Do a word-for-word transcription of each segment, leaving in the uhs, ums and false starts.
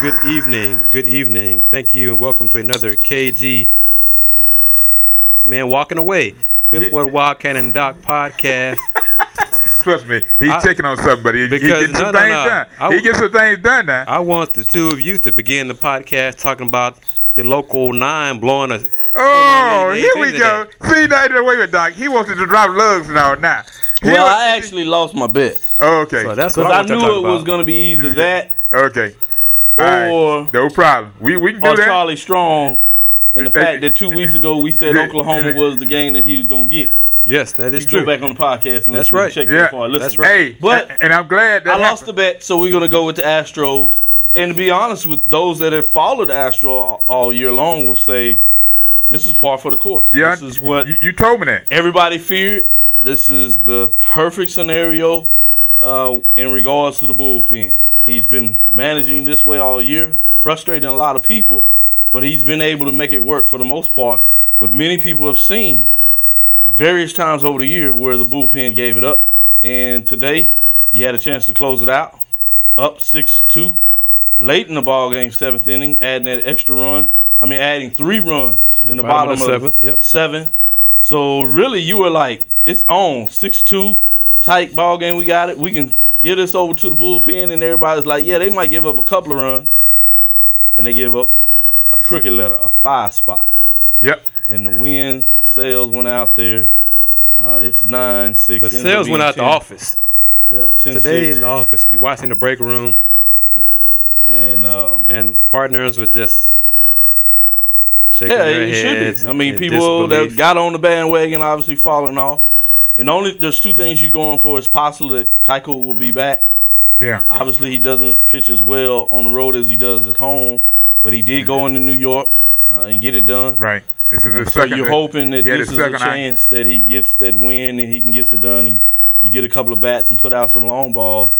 Good evening. Good evening. Thank you, and welcome to another K G. This man walking away. Fifth Ward Wildcat and Doc podcast. Trust me, he's I, checking on something, but he, he gets no, some no, things no. done. I, he gets some things done now. I want the two of you to begin the podcast talking about the local nine blowing a. Oh, here we today. go. See, now, wait a minute, Doc. He wants to drop lugs and all now. He well, wants, I actually lost my bet. Oh, okay. So that's what I, I knew it about. was going to be either that. Okay. Right. Or no problem. We we can do or that. Charlie Strong, and the Thank fact you. that two weeks ago we said Oklahoma was the game that he was going to get. Yes, that is you true. Go back on the podcast and that's right. check yeah. before I listen. That's right. Hey, but and I'm glad that I happened. lost the bet, so we're going to go with the Astros. And to be honest, with those that have followed Astros all year long, will say this is par for the course. Yeah, this is what you, you told me that everybody feared. This is the perfect scenario uh, in regards to the bullpen. He's been managing this way all year, frustrating a lot of people, but he's been able to make it work for the most part. But many people have seen various times over the year where the bullpen gave it up. And today, you had a chance to close it out, up six two, late in the ballgame, seventh inning, adding that extra run. I mean, adding three runs in the bottom, bottom of, of seven. Yep. seven. So, really, you were like, it's on, six two, tight ballgame, we got it, we can – give this over to the bullpen, and everybody's like, yeah, they might give up a couple of runs. And they give up a cricket letter, a five spot. Yep. And the wind sales went out there. Uh, it's nine six. The sales went out ten. The office. Yeah, ten Today six. In the office, we watching the break room. Yeah. And um, and partners were just shaking yeah, their heads. I mean, people disbelief. that got on the bandwagon obviously falling off. And only there's two things you're going for. It's possible that Keuchel will be back. Yeah. Obviously, he doesn't pitch as well on the road as he does at home, but he did mm-hmm. go into New York uh, and get it done. Right. This is his so second. You're hoping that this is a chance eye. that he gets that win and he can get it done. And you get a couple of bats and put out some long balls,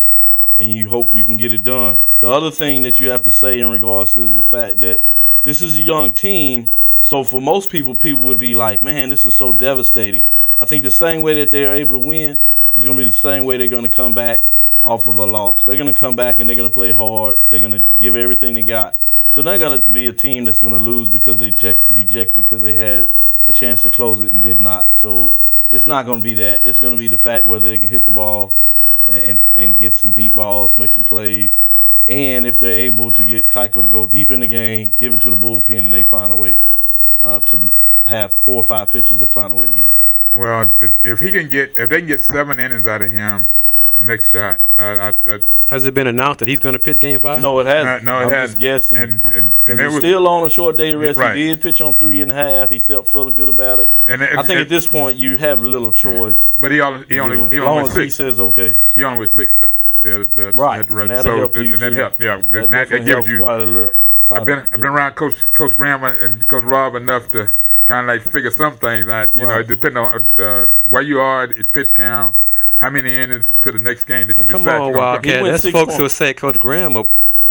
and you hope you can get it done. The other thing that you have to say in regards to is the fact that this is a young team. So for most people, people would be like, man, this is so devastating. I think the same way that they're able to win is going to be the same way they're going to come back off of a loss. They're going to come back and they're going to play hard. They're going to give everything they got. So they're not going to be a team that's going to lose because they dejected because they had a chance to close it and did not. So it's not going to be that. It's going to be the fact whether they can hit the ball and, and get some deep balls, make some plays, and if they're able to get Keuchel to go deep in the game, give it to the bullpen, and they find a way Uh, to have four or five pitchers that find a way to get it done. Well, if he can get, if they can get seven innings out of him, next shot. Uh, I, I, Has it been announced that he's going to pitch Game Five? No, it hasn't. No, no it I'm hasn't. Just guessing. And, and, and he's was, still on a short day rest. Right. He did pitch on three and a half. He felt felt good about it. And it, I think it, at this point you have little choice. But he only he only he only six. He says okay. He only with six though. The, the, right. That, and that'll so, help you and that help. Yeah. That, that, that gives you quite a little. I've been I've been around Coach Coach Graham and Coach Rob enough to kind of like figure some things out. You right. know, depending on uh, where you are at pitch count, how many innings to the next game that you come decide. Come on, Wildcat. That's folks points. who say Coach Graham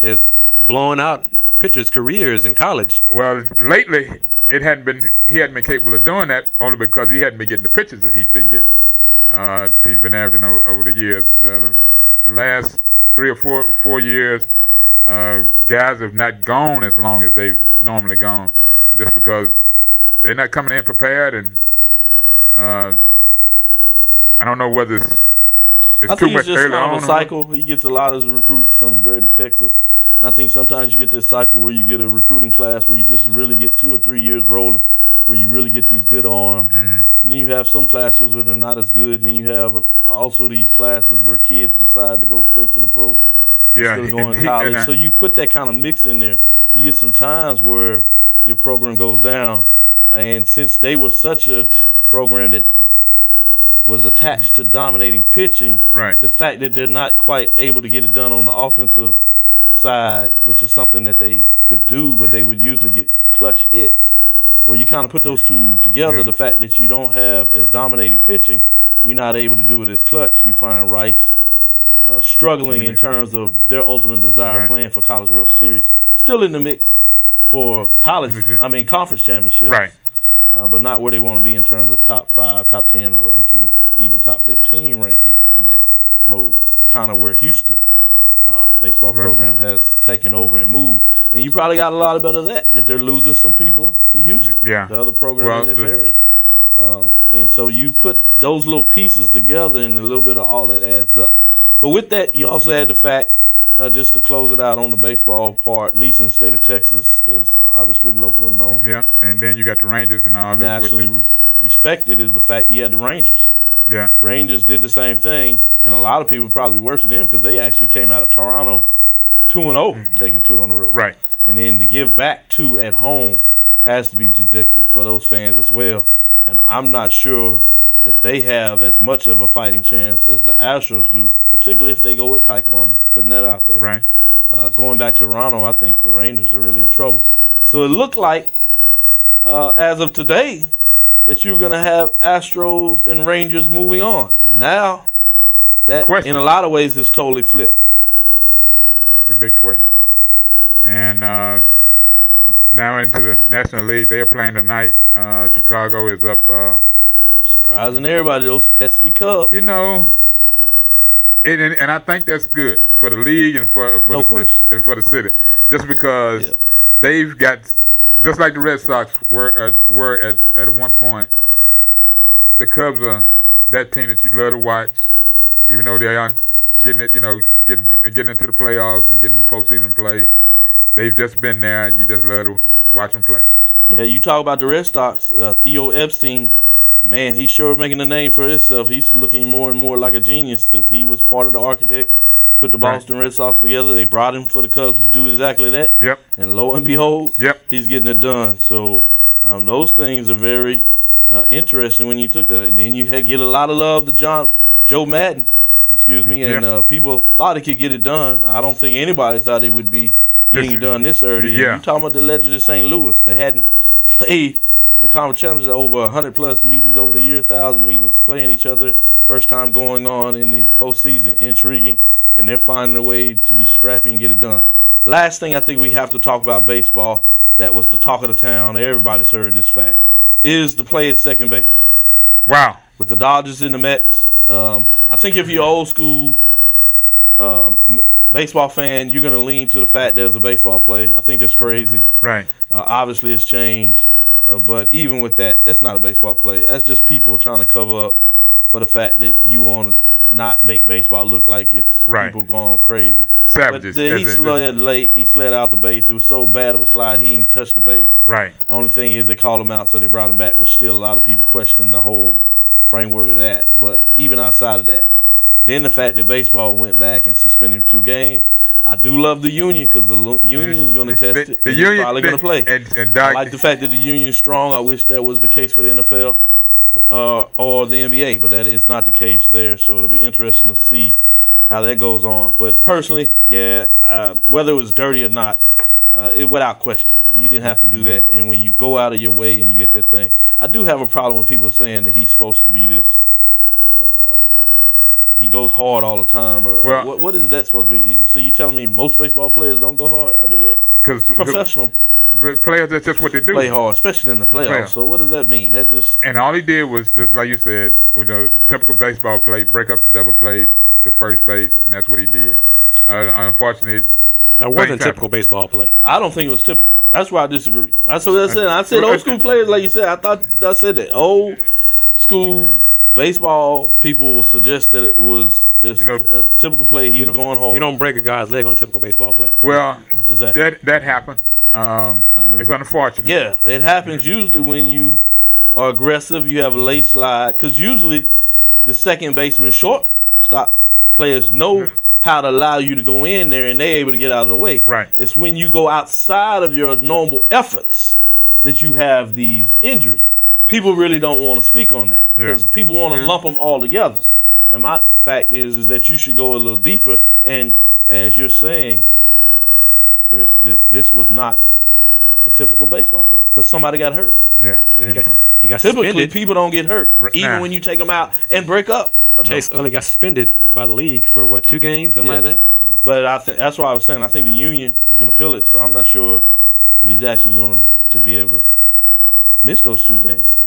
has blown out pitchers' careers in college. Well, lately it hadn't been he hadn't been capable of doing that only because he hadn't been getting the pitches that he's been getting. Uh, he's been averaging over, over the years, uh, the last three or four four years. Uh, guys have not gone as long as they've normally gone just because they're not coming in prepared. And uh, I don't know whether it's, it's I think too it's much just early on. A cycle. He gets a lot of recruits from greater Texas. And I think sometimes you get this cycle where you get a recruiting class where you just really get two or three years rolling, where you really get these good arms. Mm-hmm. And then you have some classes where they're not as good. And then you have also these classes where kids decide to go straight to the pro. Yeah, still going to college. He, I, so you put that kind of mix in there. You get some times where your program goes down, and since they were such a t- program that was attached to dominating pitching, right. the fact that they're not quite able to get it done on the offensive side, which is something that they could do, but mm-hmm. they would usually get clutch hits, where you kind of put those two together, yeah. the fact that you don't have as dominating pitching, you're not able to do it as clutch. You find Rice Uh, struggling mm-hmm. in terms of their ultimate desire right. playing for College World Series. Still in the mix for college, I mean conference championships, right. uh, but not where they want to be in terms of top five, top ten rankings, even top fifteen rankings in that mode, kind of where Houston uh, baseball right. program has taken over and moved. And you probably got a lot about of that, that they're losing some people to Houston, yeah. the other program well, in this the, area. Uh, and so you put those little pieces together and a little bit of all that adds up. But with that, you also had the fact, uh, just to close it out on the baseball part, at least in the state of Texas, because obviously local and known. Yeah, and then you got the Rangers and all that. Nationally re- respected is the fact you had the Rangers. Yeah. Rangers did the same thing, and a lot of people probably worse than them because they actually came out of Toronto two and oh, mm-hmm. taking two on the road. Right. And then to give back two at home has to be deducted for those fans as well. And I'm not sure that they have as much of a fighting chance as the Astros do, particularly if they go with Keuchel. I'm putting that out there. Right. Uh, going back to Toronto, I think the Rangers are really in trouble. So it looked like, uh, as of today, that you're going to have Astros and Rangers moving on. Now, that a in a lot of ways is totally flipped. It's a big question. And uh, now into the National League, they're playing tonight. Uh, Chicago is up. Uh, Surprising everybody, those pesky Cubs. You know, and, and, and I think that's good for the league and for, for, no the, and for the city. Just because yeah. they've got... Just like the Red Sox were uh, were at, at one point, the Cubs are that team that you love to watch, even though they aren't getting it, you know, getting getting into the playoffs and getting the postseason play. They've just been there, and you just love to watch them play. Yeah, you talk about the Red Sox. Uh, Theo Epstein, man, he's sure making a name for himself. He's looking more and more like a genius because he was part of the architect, put the Boston right. Red Sox together. They brought him for the Cubs to do exactly that. Yep. And lo and behold, yep. he's getting it done. So um, those things are very uh, interesting when you took that. And then you had get a lot of love to John Joe Madden, excuse me, and yep. uh, people thought he could get it done. I don't think anybody thought he would be getting this, it done this early. Yeah. You're talking about the Legends of Saint Louis. They hadn't played in the conference challenges over one hundred plus meetings over the year, one thousand meetings playing each other, first time going on in the postseason. Intriguing. And they're finding a way to be scrappy and get it done. Last thing I think we have to talk about baseball that was the talk of the town, everybody's heard this fact, is the play at second base. Wow. With the Dodgers and the Mets. Um, I think if you're an old school um, baseball fan, you're going to lean to the fact there's a baseball play. I think that's crazy. Right. Uh, obviously it's changed. Uh, but even with that, that's not a baseball play. That's just people trying to cover up for the fact that you want to not make baseball look like it's right. people going crazy. Savages. But the, he slid late. He slid out the base. It was so bad of a slide, he didn't touch the base. Right. The only thing is they called him out, so they brought him back, which still a lot of people question the whole framework of that. But even outside of that, then the fact that baseball went back and suspended two games, I do love the union because the lo- union is going to test the, it. The and union is probably going to play. And, and doc- I like the fact that the union is strong. I wish that was the case for the N F L. Uh, or the N B A, but that is not the case there, so it'll be interesting to see how that goes on. But personally, yeah, uh, whether it was dirty or not, uh, it without question. You didn't have to do that, and when you go out of your way and you get that thing. I do have a problem with people saying that he's supposed to be this uh, – he goes hard all the time. Or well, what, what is that supposed to be? So you're telling me most baseball players don't go hard? I mean, professional – But players, that's just what they do. Play hard, especially in the playoffs. Playoff. So what does that mean? That just and all he did was just like you said, was a typical baseball play, break up the double play to first base, and that's what he did. Uh, unfortunately, that wasn't typical baseball play. I don't think it was typical. That's why I disagree. That's what I said. I said old school players, like you said. I thought I said that old school baseball people will suggest that it was just you know, a typical play. He was going hard. You don't break a guy's leg on typical baseball play. Well, exactly. that that happened. Um, it's unfortunate. Yeah, it happens usually when you are aggressive, you have a late slide, because usually the second baseman shortstop players know how to allow you to go in there and they're able to get out of the way. Right. It's when you go outside of your normal efforts that you have these injuries. People really don't want to speak on that because yeah. people want to lump them all together. And my fact is, is that you should go a little deeper and, as you're saying, Chris, th- this was not a typical baseball play because somebody got hurt. Yeah. He got, he got Typically, suspended. People don't get hurt, right, even nah. when you take them out and break up. Chase Early got suspended by the league for, what, two games, something yes. like that? But I th- that's what I was saying. I think the union is going to pill it, so I'm not sure if he's actually going to be able to miss those two games,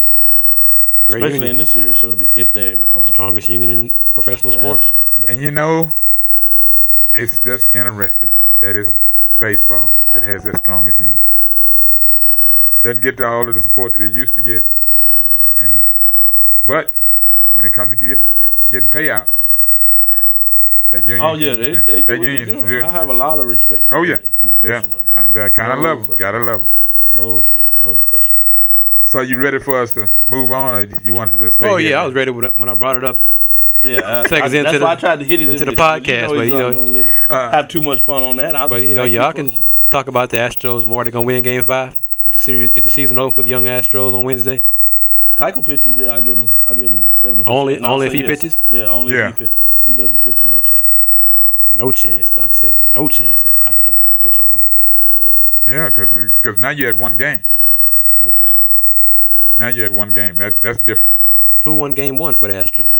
it's a great especially union. In this series, so it'll be, if they're able to come out. Strongest out. Union in professional yeah. sports. Yeah. And, you know, it's just interesting that it's baseball that has that strong gene. Doesn't get to all of the support that it used to get, and but when it comes to getting, getting payouts, that union, oh yeah, they, they that do union, what they do. I have a lot of respect for oh yeah, no question yeah. about that. I kind of no love them. Gotta love them. No respect, no question about that. So, you ready for us to move on, or you wanted to just stay? Oh here? Yeah, I was ready when I brought it up. Yeah, I, I, that's the, why I tried to hit it into the podcast. But you know, but, you know uh, have too much fun on that. I, but you know, y'all people. Can talk about the Astros more. They're gonna win Game Five. Is the series, is the season over for the young Astros on Wednesday? Keuchel pitches. Yeah, I give him. I give him seventy. Only, only if he yes. pitches. Yeah, only yeah. if he pitches. He doesn't pitch, no chance. No chance. Doc says no chance if Keuchel doesn't pitch on Wednesday. Yeah, yeah, because because now you had one game. No chance. Now you had one game. That's that's different. Who won Game One for the Astros?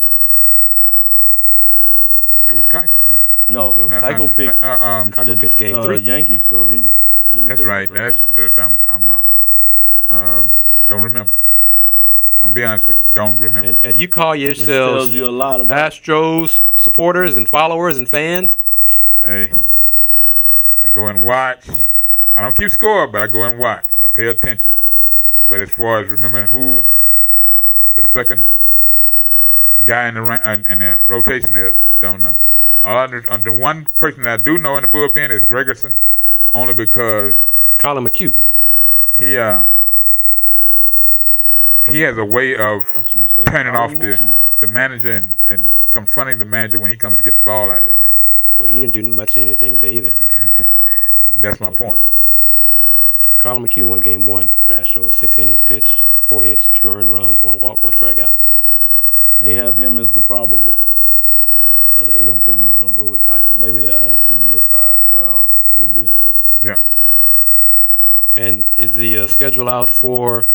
It was Keuchel, wasn't it? No, no, Keuchel picked, uh, um, Keuchel picked game uh, three. Yankees, so he didn't. He didn't That's right. That's that. I'm, I'm wrong. Um, don't remember. I'm gonna be honest with you. Don't remember. And, and you call yourselves tells you a lot about Astros supporters and followers and fans. Hey, I go and watch. I don't keep score, but I go and watch. I pay attention. But as far as remembering who the second guy in the uh, in the rotation is. Don't know. All under, under one person that I do know in the bullpen is Gregerson, only because Colin McHugh. He uh he has a way of turning off the, the manager and, and confronting the manager when he comes to get the ball out of his hand. Well, he didn't do much of anything today either. That's my okay. point. Colin McHugh won Game One for Astros. Six innings pitched, four hits, two earned runs, one walk, one strikeout. They have him as the probable. So they don't think he's going to go with Keuchel. Maybe they'll ask him to get five. Well, it'll be interesting. Yeah. And is the uh, schedule out for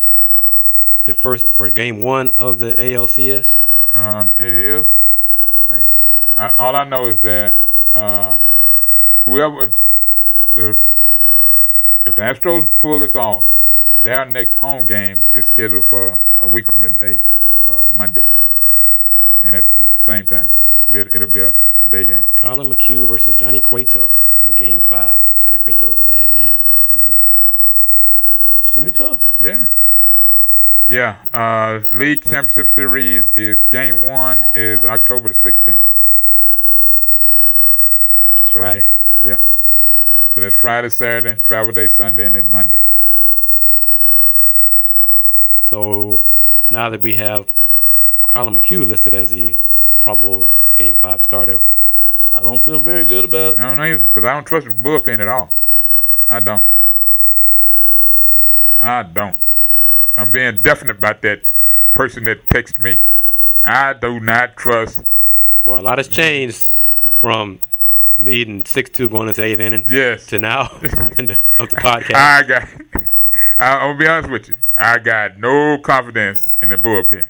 the first for game one of the A L C S? Um, it is. Thanks. I, all I know is that uh, whoever if, if the Astros pull this off, their next home game is scheduled for a week from today, uh, Monday, and at the same time. It'll be a, a day game. Colin McHugh versus Johnny Cueto in Game Five. Johnny Cueto's a bad man. Yeah, yeah. It's gonna be tough. Yeah, yeah. Uh, League Championship Series is Game One is October the sixteenth. That's Friday. Yeah. So that's Friday, Saturday, travel day, Sunday, and then Monday. So now that we have Colin McHugh listed as the probable Game Five starter. I don't feel very good about it. I don't know either, because I don't trust the bullpen at all. I don't. I don't. I'm being definite about that person that texted me. I do not trust. Boy, a lot has changed from leading six two going into eighth inning yes. to now of the podcast. I got, I, I'll be honest with you. I got no confidence in the bullpen.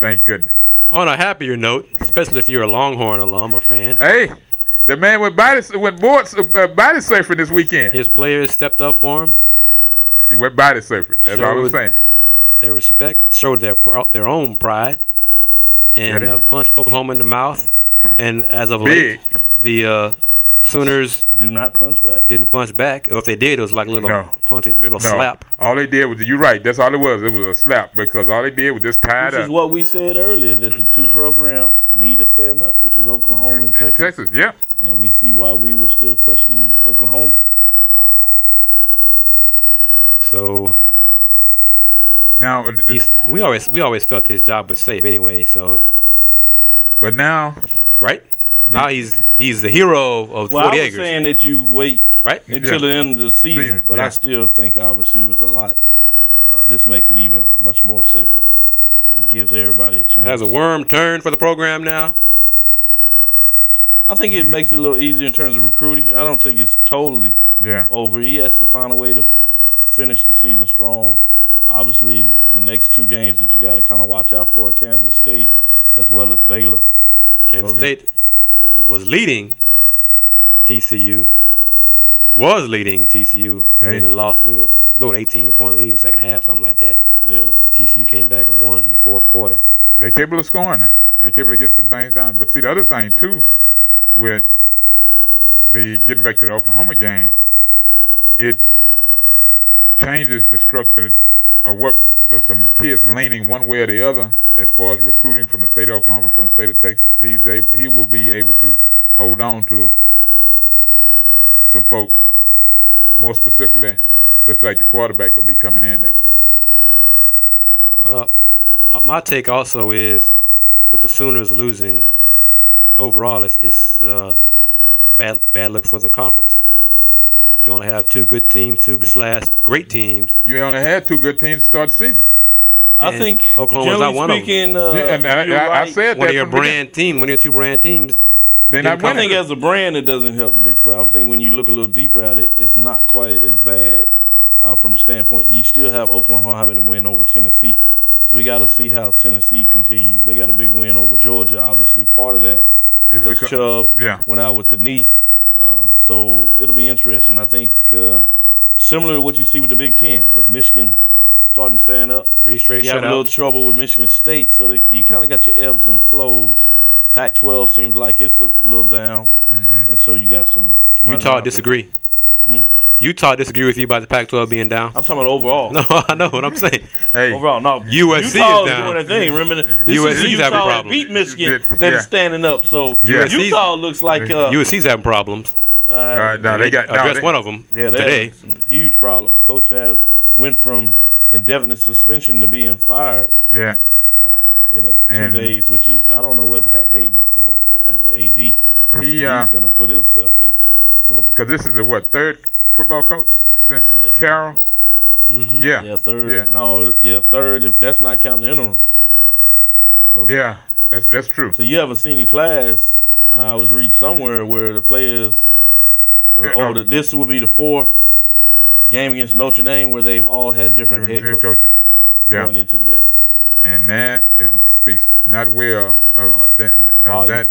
Thank goodness. On a happier note, especially if you're a Longhorn alum or fan. Hey, the man went body went board, uh, body surfing this weekend. His players stepped up for him. He went body surfing. That's all I'm saying. Their respect, showed their their own pride, and uh, punched Oklahoma in the mouth. And as of late, the uh, Sooners do not punch back. Didn't punch back. Or if they did, it was like a little no. punch, a little no. slap. All they did was, you're right, that's all it was. It was a slap because all they did was just tie it up. This is what we said earlier, that the two programs need to stand up, which is Oklahoma and, and Texas. Texas, yeah. And we see why we were still questioning Oklahoma. So now he's, we always we always felt his job was safe anyway. So, but now, right? Now he's he's the hero of well, forty acres. Well, I was saying that you wait right? until yeah. the end of the season, season but yeah. I still think our receivers a lot. Uh, this makes it even much more safer and gives everybody a chance. Has a worm turned for the program now? I think it makes it a little easier in terms of recruiting. I don't think it's totally yeah. over. He has to find a way to finish the season strong. Obviously, the next two games that you got to kind of watch out for are Kansas State as well as Baylor. Kansas Logan. State. Was leading T C U, was leading T C U, hey. and then lost, blew an eighteen-point lead in the second half, something like that. Yeah. T C U came back and won in the fourth quarter. They're capable of scoring now. They're capable of getting some things done. But, see, the other thing, too, with the getting back to the Oklahoma game, it changes the structure of what some kids leaning one way or the other as far as recruiting from the state of Oklahoma, from the state of Texas. He's able, he will be able to hold on to some folks. More specifically, looks like the quarterback will be coming in next year. Well, my take also is with the Sooners losing, overall it's, it's uh, bad bad look for the conference. You only have two good teams, two slash great teams. You only had two good teams to start the season. I and think Oklahoma's not one speaking, of them. Uh, yeah, and I, I, right. I said one that. Of your brand the, team, one of your two brand teams. They're not winning. I think as a brand, it doesn't help the Big twelve. I think when you look a little deeper at it, it's not quite as bad uh, from the standpoint. You still have Oklahoma having a win over Tennessee. So we got to see how Tennessee continues. They got a big win over Georgia. Obviously, part of that is because Chubb yeah. went out with the knee. Um, so it'll be interesting. I think uh, similar to what you see with the Big Ten, with Michigan starting to stand up. Three straight shutouts. You have a little trouble with Michigan State, so they, you kind of got your ebbs and flows. Pac twelve seems like it's a little down, mm-hmm. and so you got some. Utah disagree. Hmm? Utah disagree with you about the Pac twelve being down. I'm talking about overall. No, I know what I'm saying. Hey, overall, no. U S C is down. Utah is doing that thing. Remember, this U S C's is Utah having problems. Beat Michigan. They're yeah. standing up. So yeah. Utah looks like uh, U S C's having problems. Uh, All right, no, they, they got addressed no, one of them yeah, today. Some huge problems. Coach has went from indefinite suspension to being fired. Yeah. Uh, in a, two and days, which is I don't know what Pat Hayden is doing as an A D. He uh, he's going to put himself in some. Because this is the, what, third football coach since yeah. Carroll? Mm-hmm. Yeah. Yeah, third. Yeah. No, yeah, third. If that's not counting the interims. Coach. Yeah, that's that's true. So you have a senior class. Uh, I was reading somewhere where the players, uh, yeah, oh, the, this will be the fourth game against Notre Dame where they've all had different head, head coaches yeah. going into the game. And that is, speaks not well of Volume. that. Of Volume. that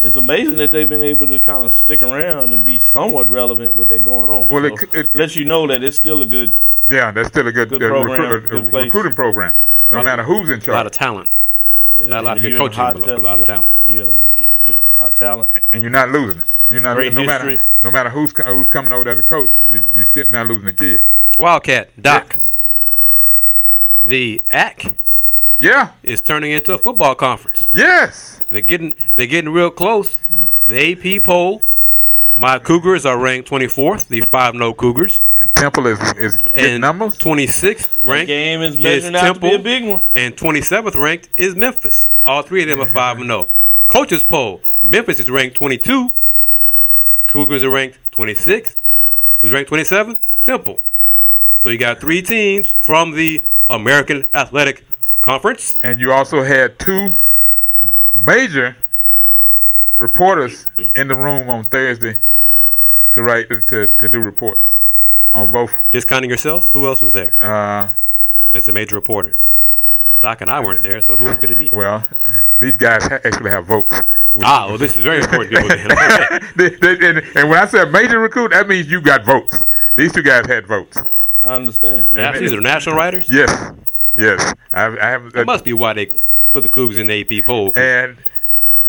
It's amazing that they've been able to kind of stick around and be somewhat relevant with that going on. Well, so it, it lets you know that it's still a good yeah, that's still a good, good, uh, program, recruit, good uh, recruiting program. No uh, matter who's in charge, a lot of talent, yeah, not a lot of good coaching, but a lot of talent. Yeah, hot talent, and you're not losing. You're not Great no history. matter no matter who's who's coming over there to coach. You, yeah. You're still not losing the kids. Wildcat Doc, yeah. the A C C. Yeah, it's turning into a football conference. Yes, they're getting they're getting real close. The A P poll, my Cougars are ranked twenty-fourth. The five-no Cougars. And Temple is is and numbers twenty-sixth ranked. The game is measuring is out Temple, to be a big one. And twenty-seventh ranked is Memphis. All three of them are five and zero. Coaches poll: Memphis is ranked twenty-two. Cougars are ranked twenty-sixth. Who's ranked twenty-seventh? Temple. So you got three teams from the American Athletic Conference, and you also had two major reporters in the room on Thursday to write to, to do reports on both. Discounting yourself, who else was there? Uh, as a major reporter, Doc and I weren't there, so who else could it be? Well, these guys actually have votes. Ah, well, this is very important. And when I said major recruit, that means you got votes. These two guys had votes. I understand. Now, these are national writers? Yes. Yes, I, I have. That uh, must be why they put the Cougars in the A P poll. And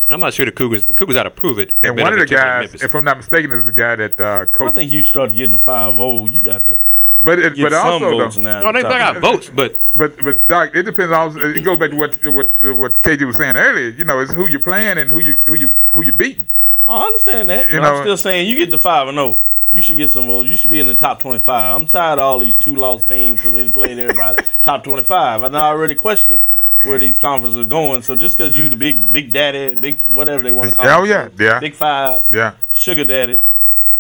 I'm not sure the Cougars. The Cougars ought to prove it. And one of the guys, if I'm not mistaken, is the guy that uh, coached. I think you started getting a five oh. You got to. But it, but some also votes though, now. No, they got votes, but but but Doc, it depends. Also, it goes back to what what what K J was saying earlier. You know, it's who you're playing and who you who you who you beating. I understand that. You but know, I'm still saying you get the five and oh. You should get some votes. You should be in the top twenty-five. I'm tired of all these two-loss teams because they played everybody top twenty-five. And I already questioned where these conferences are going. So just because you the big big daddy, big whatever they want to call oh, it, yeah, yeah. big five, yeah. sugar daddies,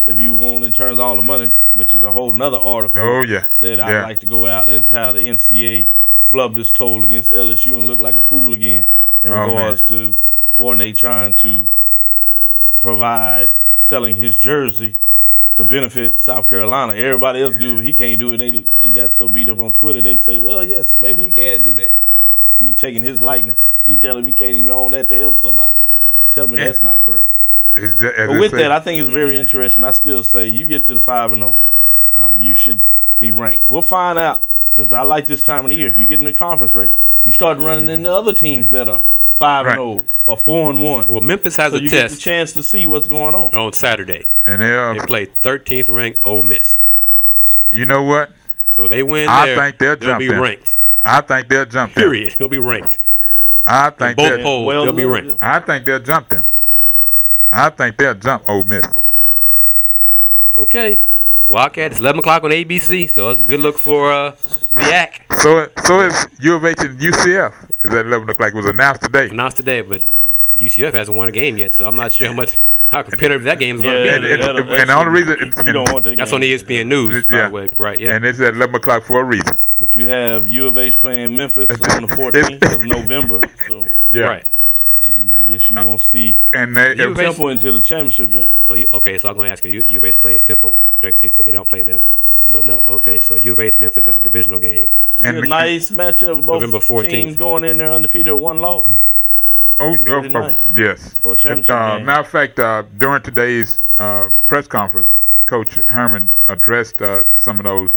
if you want, in terms of all the money, which is a whole nother article oh, yeah. that I yeah. like to go out as how the N C A A flubbed its toll against L S U and looked like a fool again in oh, regards man. to Fournier trying to provide selling his jersey to benefit South Carolina. Everybody else do it. He can't do it. They, they got so beat up on Twitter, they say, well, yes, maybe he can do that. He taking his likeness. He telling him he can't even own that to help somebody. Tell me and that's not correct. Just, but with say, that, I think it's very interesting. I still say you get to the five and oh, um, you should be ranked. We'll find out because I like this time of the year. You get in the conference race. You start running into other teams that are five right. and zero or four and one. Well, Memphis has so a you test. Get the chance to see what's going on on Saturday, and they, uh, they play thirteenth ranked Ole Miss. You know what? So they win. I there, think they'll, they'll jump be in. ranked. I think they'll jump. Period. Them. He'll be ranked. I think both polls, well, they'll be ranked. I think they'll jump them. I think they'll jump Ole Miss. Okay. Wildcat, it's eleven o'clock on A B C, so it's a good look for uh, the A C. So so it's U of H and U C F. Is that eleven o'clock? It was announced today. Announced today, but U C F hasn't won a game yet, so I'm not sure how much how competitive that game is going to yeah, be. And, and, and, and the only reason it's, you don't want the that's game. On E S P N News, yeah. by the way. Right, yeah. And it's at eleven o'clock for a reason. But you have U of H playing Memphis on the fourteenth of November. So yeah. Right. And I guess you uh, won't see and they, U of H, Temple until the championship game. So you, okay, so I'm going to ask you, U of H plays Temple during the season, so they don't play them. So, no. no. Okay, so U of H, Memphis, that's a divisional game. It's a nice matchup. Both November fourteenth. Teams going in there undefeated, one loss. Oh, really oh, nice. oh yes. For a championship uh, game. Matter of fact, uh, during today's uh, press conference, Coach Herman addressed uh, some of those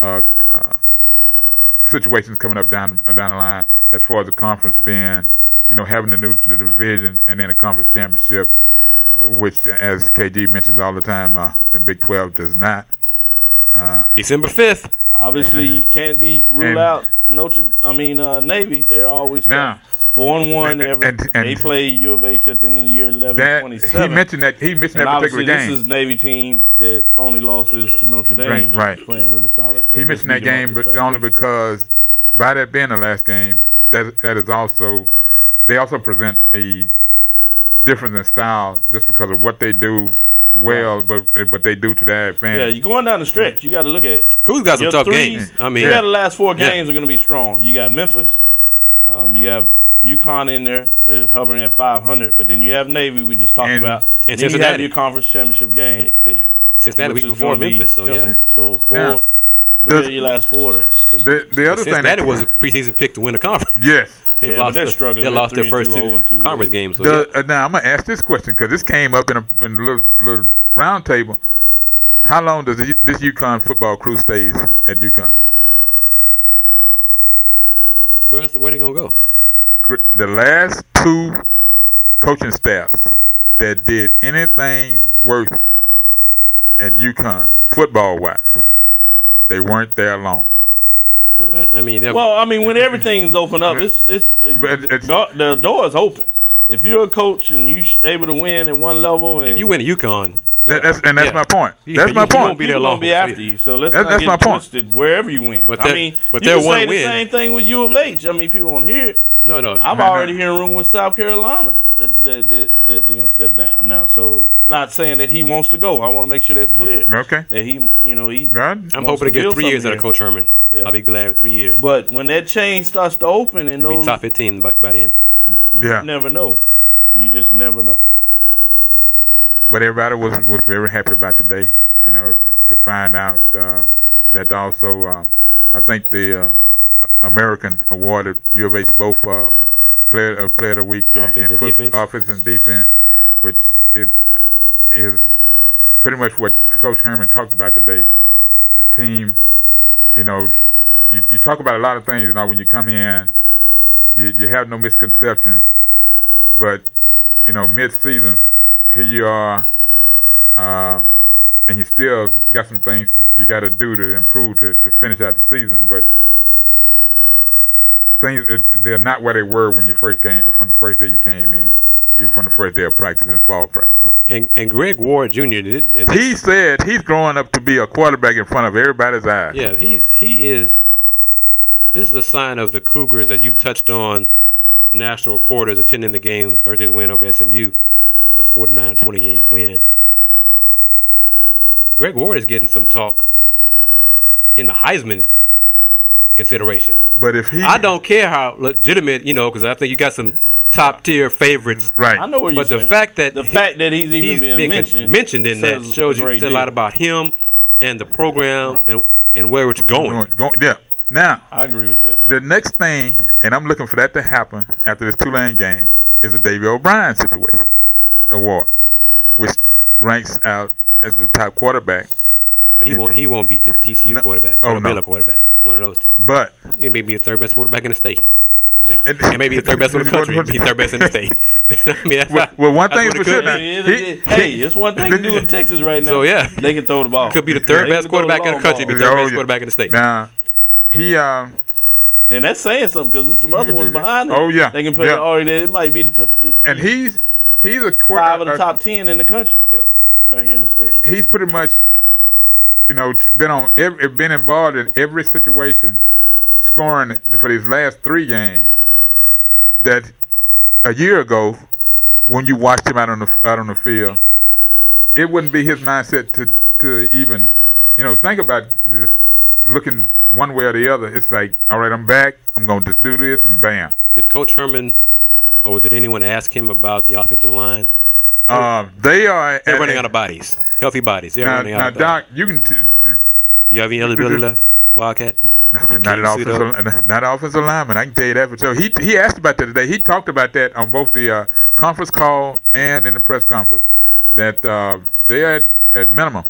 uh, uh, situations coming up down, uh, down the line as far as the conference being – you know, having the new the division and then a conference championship, which, as K G mentions all the time, uh, the Big twelve does not. Uh, December fifth. Obviously, you can't be rule out Notre. I mean, uh, Navy. They're always now four and one. And, and, and they play U of H at the end of the year eleven twenty-seven. He mentioned that. He mentioned and that particular game. Obviously, this is Navy team that's only losses to Notre Dame. Right, right. Playing really solid. He it's mentioned that game, but only because by that being the last game, that that is also. They also present a difference in style just because of what they do well, but but they do to their advantage. Yeah, you're going down the stretch. You got to look at it. Who's got some your tough threes, games? I mean, you yeah. got the last four games yeah. are going to be strong. You got Memphis. Um, you have UConn in there. They're hovering at five hundred. But then you have Navy. We just talked and, about. And then you have your conference championship game. Cincinnati week before Memphis. So yeah. So four. Now, three of your last four there. The, the other thing Cincinnati was a preseason pick to win the conference. Yes. They yeah, lost they're the, struggling. They lost their first two, two conference games. So the, yeah. uh, now, I'm going to ask this question because this came up in a, in a little, little round table. How long does the, this UConn football crew stays at UConn? Where else, where they going to go? The last two coaching staffs that did anything worth at UConn, football-wise, they weren't there long. Well, that, I mean, well, I mean, when everything's open up, it's it's, it's the, the door is open. If you're a coach and you're able to win at one level, and if you win at UConn, that, that's, and that's yeah. my point. That's you, my you point. You won't be there long. Be after yeah. you, so let's that, not that's get my twisted point. Wherever you win. But that, I mean, but you can say the win. Same thing with U of H. I mean, people won't hear it. No, no, I'm already no. hearing room with South Carolina that that, that that they're gonna step down now. So, not saying that he wants to go. I want to make sure that's clear. Okay, that he, you know, he. I'm hoping to, to get three years out of Coach Herman. Yeah. I'll be glad with three years. But when that chain starts to open and it'll those be top fifteen by, by then, you yeah. never know. You just never know. But everybody was was very happy about today, you know, to, to find out uh, that also um, I think the uh, American awarded U of H both uh, player uh, player of the week offense and, and foot, defense. Offense and defense, which is is pretty much what Coach Herman talked about today. The team. You know, you, you talk about a lot of things, you know, when you come in, you, you have no misconceptions. But, you know, mid-season, here you are, uh, and you still got some things you, you got to do to improve to, to finish out the season. But things they're not where they were when you first came, from the first day you came in, even from the first day of practice and fall practice. And and Greg Ward Junior Did, he said he's growing up to be a quarterback in front of everybody's eyes. Yeah, he's he is. This is a sign of the Cougars, as you touched on, national reporters attending the game, Thursday's win over S M U, the forty-nine twenty-eight win. Greg Ward is getting some talk in the Heisman consideration. But if he, I don't care how legitimate, you know, because I think you got some top tier favorites, right? I know what you're but saying. the fact that the he, fact that he's even he's being, being mentioned, mentioned in that shows you a lot about him and the program and and where it's going. Yeah. Now I agree with that. The next thing, and I'm looking for that to happen after this Tulane game, is the Davey O'Brien situation award, which ranks out as the top quarterback. But he and, won't. He won't be the T C U no, quarterback. Or oh, the no. Baylor quarterback. One of those two. But he may be the third best quarterback in the state. And, and maybe he's third best in the country. He's third best in the state. I mean, that's well, not, well, one thing for sure. Now, he, he, hey, it's one thing to do in Texas right now. So, yeah. They can throw the ball. Could be the third best quarterback in the country, be the third best quarterback in the state. Nah. He, um. And that's saying something because there's some other ones behind him. Oh, yeah. They can play yep. already there. It might be the t- And he's he's a quarterback. Five of the top ten in the country. Yep. Right here in the state. He's pretty much, you know, been on every, been involved in every situation scoring for these last three games that a year ago when you watched him out on the out on the field, it wouldn't be his mindset to, to even, you know, think about this looking one way or the other. It's like, all right, I'm back. I'm going to just do this, and bam. Did Coach Herman or did anyone ask him about the offensive line? Uh, they are. They're at, running at, out of bodies, healthy bodies. They're now, running out now, of Doc, bodies. You can. T- t- you have any eligibility left, Wildcat? No, not an offensive, not offensive lineman. I can tell you that for sure. He he asked about that today. He talked about that on both the uh, conference call and in the press conference that uh, they are at, at minimum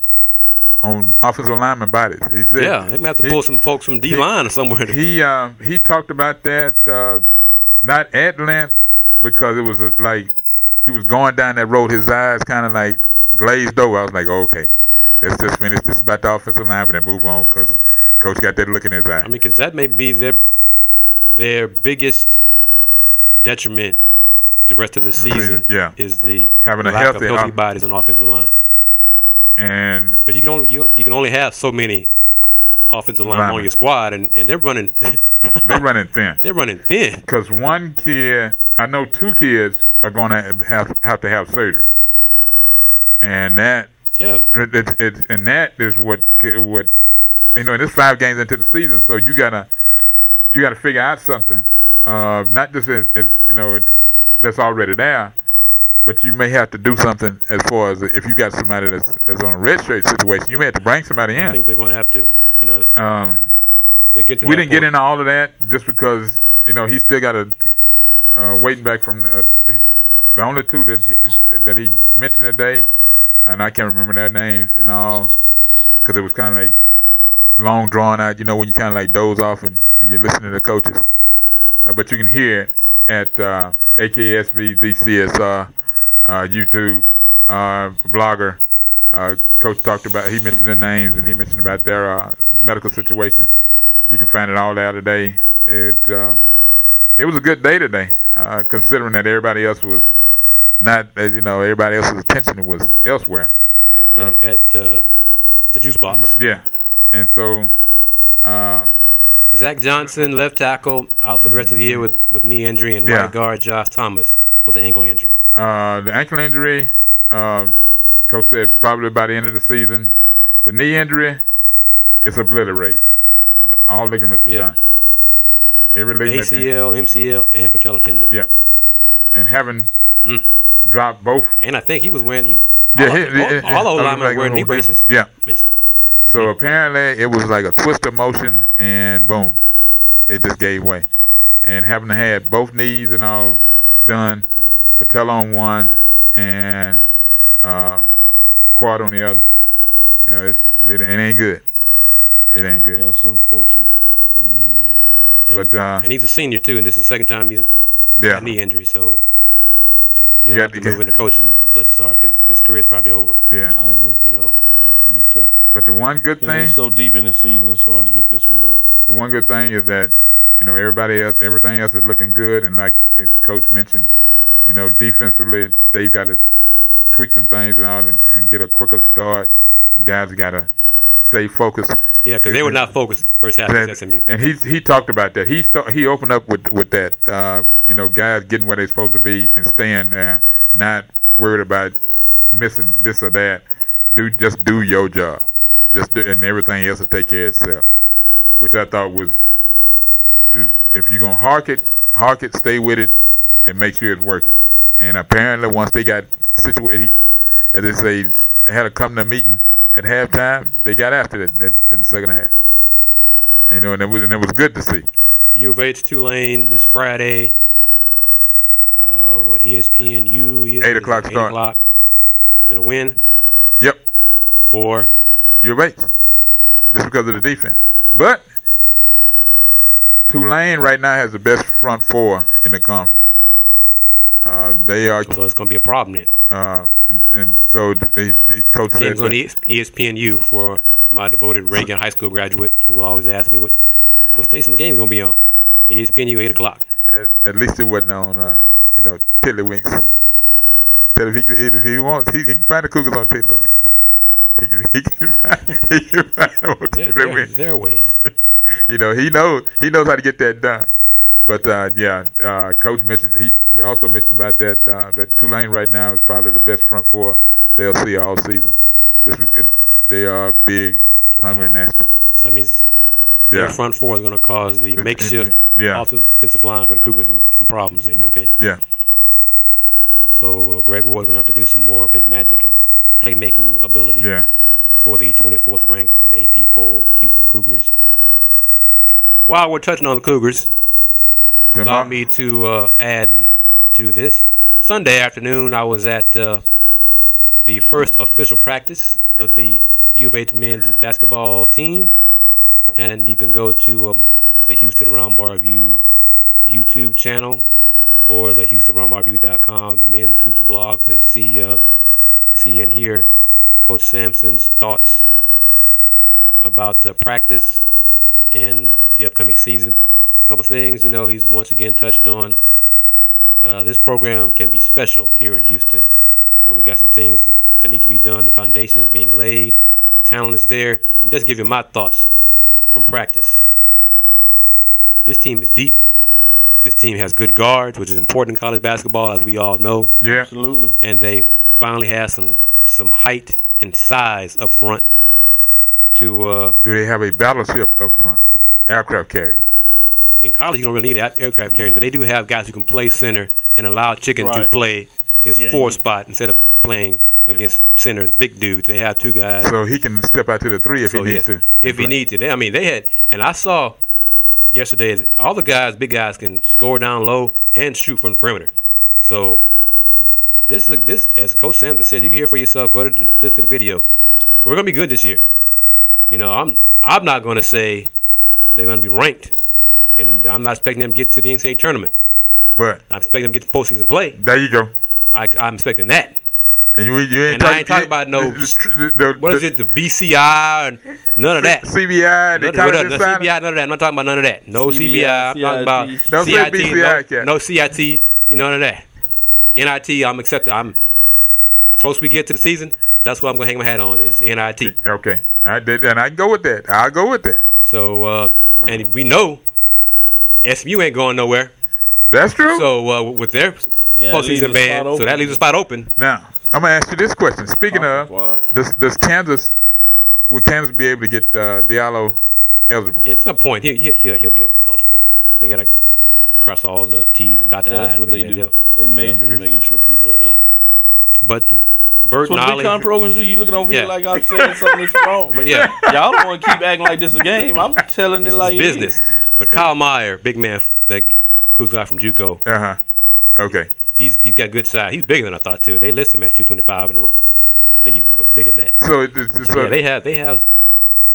on offensive lineman bodies. He said, "Yeah, they might have to he, pull some folks from D he, line or somewhere." He uh, he talked about that uh, not at length because it was a, like. He was going down that road. His eyes kind of like glazed over. I was like, oh, okay, let's just finish this about the offensive line and then move on because Coach got that look in his eye. I mean, because that may be their their biggest detriment the rest of the season yeah. is the having lack a healthy, of healthy bodies on the offensive line. And because you can only you, you can only have so many offensive linemen on your squad, and, and they're running they're running thin. They're running thin because one kid, I know two kids. Are going to have, have to have surgery, and that yeah, it, it, it, and that is what what you know. And it's five games into the season, so you gotta you gotta figure out something, uh, not just as, as you know it, that's already there, but you may have to do something as far as if you got somebody that's, that's on a red shirt situation, you may have to bring somebody in. I think they're going to have to, you know. Um, they get to we didn't point. Get into all of that just because you know he still got a. Uh, waiting back from uh, the only two that he, that he mentioned today, and I can't remember their names and all, because it was kind of like long drawn out. You know when you kind of like doze off and you listen to the coaches, uh, but you can hear it at uh, A K S B, V C S R, uh, YouTube, uh, blogger. Uh, Coach talked about he mentioned the names and he mentioned about their uh, medical situation. You can find it all there today. It uh, it was a good day today. Uh, considering that everybody else was not, as you know, everybody else's attention was elsewhere. Yeah, uh, at uh, the juice box. Yeah. And so. Uh, Zach Johnson, left tackle, out for the rest of the year with, with knee injury, and yeah. right guard Josh Thomas with an ankle injury. Uh, the ankle injury, uh, Coach said probably by the end of the season. The knee injury, it's obliterated. All ligaments are yeah. done. A C L, M C L, and patellar tendon. Yeah, and having mm. dropped both. And I think he was wearing. He, yeah, all, he, all, he, all, all old linemen like were wearing knee braces. Yeah. So yeah. apparently it was like a twist of motion, and boom, it just gave way. And having to have both knees and all done, patella on one and um, quad on the other, you know, it's, it, it ain't good. It ain't good. That's unfortunate for the young man. And, but, uh, and he's a senior, too, and this is the second time he's yeah. had a knee injury, so like, he'll yeah, have to yeah. move into coaching, bless his heart, because his career is probably over. Yeah. I agree. You know. Yeah, it's going to be tough. But the one good thing. It's so deep in the season, it's hard to get this one back. The one good thing is that, you know, everybody else, everything else is looking good, and like Coach mentioned, you know, defensively, they've got to tweak some things and all and, and get a quicker start, and guys got to stay focused. Yeah, because they were not focused first half at S M U. And he he talked about that. He st- he opened up with with that. Uh, you know, guys getting where they're supposed to be and staying there, not worried about missing this or that. Do just do your job, just do, and everything else will take care of itself. Which I thought was, if you're gonna hark it, hark it, stay with it, and make sure it's working. And apparently, once they got situated, as they say, they had to come to a meeting. At halftime, they got after it in the second half. You know, and it was and it was good to see. U of H, Tulane this Friday. Uh, what E S P N U? E S P N, eight o'clock eight start. O'clock. Is it a win? Yep. For U of H, just because of the defense. But Tulane right now has the best front four in the conference. Uh, they are. So it's going to be a problem then. Uh, and, and so they, they coach said. Game's on E S P N U for my devoted Reagan high school graduate who always asks me what what station the game going to be on. E S P N U eight o'clock. At, at least it wasn't on uh, you know Tiddlywinks. If he, if he wants, he, he can find the Cougars on Tiddlywinks. He can, he can find, he can find them on there, there, there are ways. You know, he knows he knows how to get that done. But uh, yeah, uh, Coach mentioned he also mentioned about that uh, that Tulane right now is probably the best front four they'll see all season. Just, they are big, hungry, wow. Nasty. So that means yeah. their front four is going to cause the makeshift yeah. offensive line for the Cougars some, some problems in. Okay. Yeah. So uh, Greg Ward is going to have to do some more of his magic and playmaking ability yeah. for the twenty-fourth ranked in the A P poll Houston Cougars. While we're touching on the Cougars, allow me to uh, add to this. Sunday afternoon, I was at uh, the first official practice of the U of H men's basketball team, and you can go to um, the Houston Round Bar View YouTube channel or the Houston Round Bar View dot com, the men's hoops blog, to see uh, see and hear Coach Sampson's thoughts about uh, practice and the upcoming season. A couple of things, you know, he's once again touched on uh, this program can be special here in Houston. We got some things that need to be done. The foundation is being laid. The talent is there. And just give you my thoughts from practice. This team is deep. This team has good guards, which is important in college basketball, as we all know. Yeah, absolutely. And they finally have some some height and size up front. To uh, do they have a battleship up front? Aircraft carrier. In college, you don't really need aircraft carriers, but they do have guys who can play center and allow Chicken right. to play his yeah, four yeah. spot instead of playing against centers, big dudes. They have two guys, so he can step out to the three if so, he needs yes, to. If That's he right. needs to, they, I mean, they had, and I saw. Yesterday, all the guys, big guys, can score down low and shoot from the perimeter. So this is this, as Coach Sampson said, you can hear for yourself. Go to listen to the video. We're going to be good this year. You know, I'm I'm not going to say they're going to be ranked, and I'm not expecting them to get to the N C double A tournament. But I'm expecting them to get to postseason play. There you go. I, I'm expecting that. And, you, you ain't and talk, I ain't talking about no, the, the, what is the, it, the B C I, and none of that. C B I, none, none, of, no, C B I, none of that. I'm not talking about none of that. No C B I, C B I I'm C I T. Talking about don't C I T, say B C I, no, no C I T, you know, none of that. N I T, I'm accepted. I'm close we get to the season, that's what I'm going to hang my hat on is N I T. Okay, I did, and I can go with that. I'll go with that. So, uh, and we know S M U ain't going nowhere. That's true. So, uh, with their yeah, postseason ban, so that leaves a spot open. Now. I'm gonna ask you this question. Speaking oh, of, wow. does does Kansas will Kansas be able to get uh, Diallo eligible? At some point, he he he'll, he'll be eligible. They gotta cross all the T's and dot the yeah, I's. That's what they yeah, do. They major yeah. in making sure people are eligible. But uh, Bert so what Nolly, big-time programs do. You looking over yeah. here like I'm saying something that's wrong. But yeah, y'all don't want to keep acting like this a game. I'm telling this it like is business. It is. But Kyle Meyer, big man, that cool guy from JUCO. Uh huh. Okay. He's he's got good size. He's bigger than I thought too. They list him at two twenty five, and I think he's bigger than that. So, it, it, so, so yeah, they have they have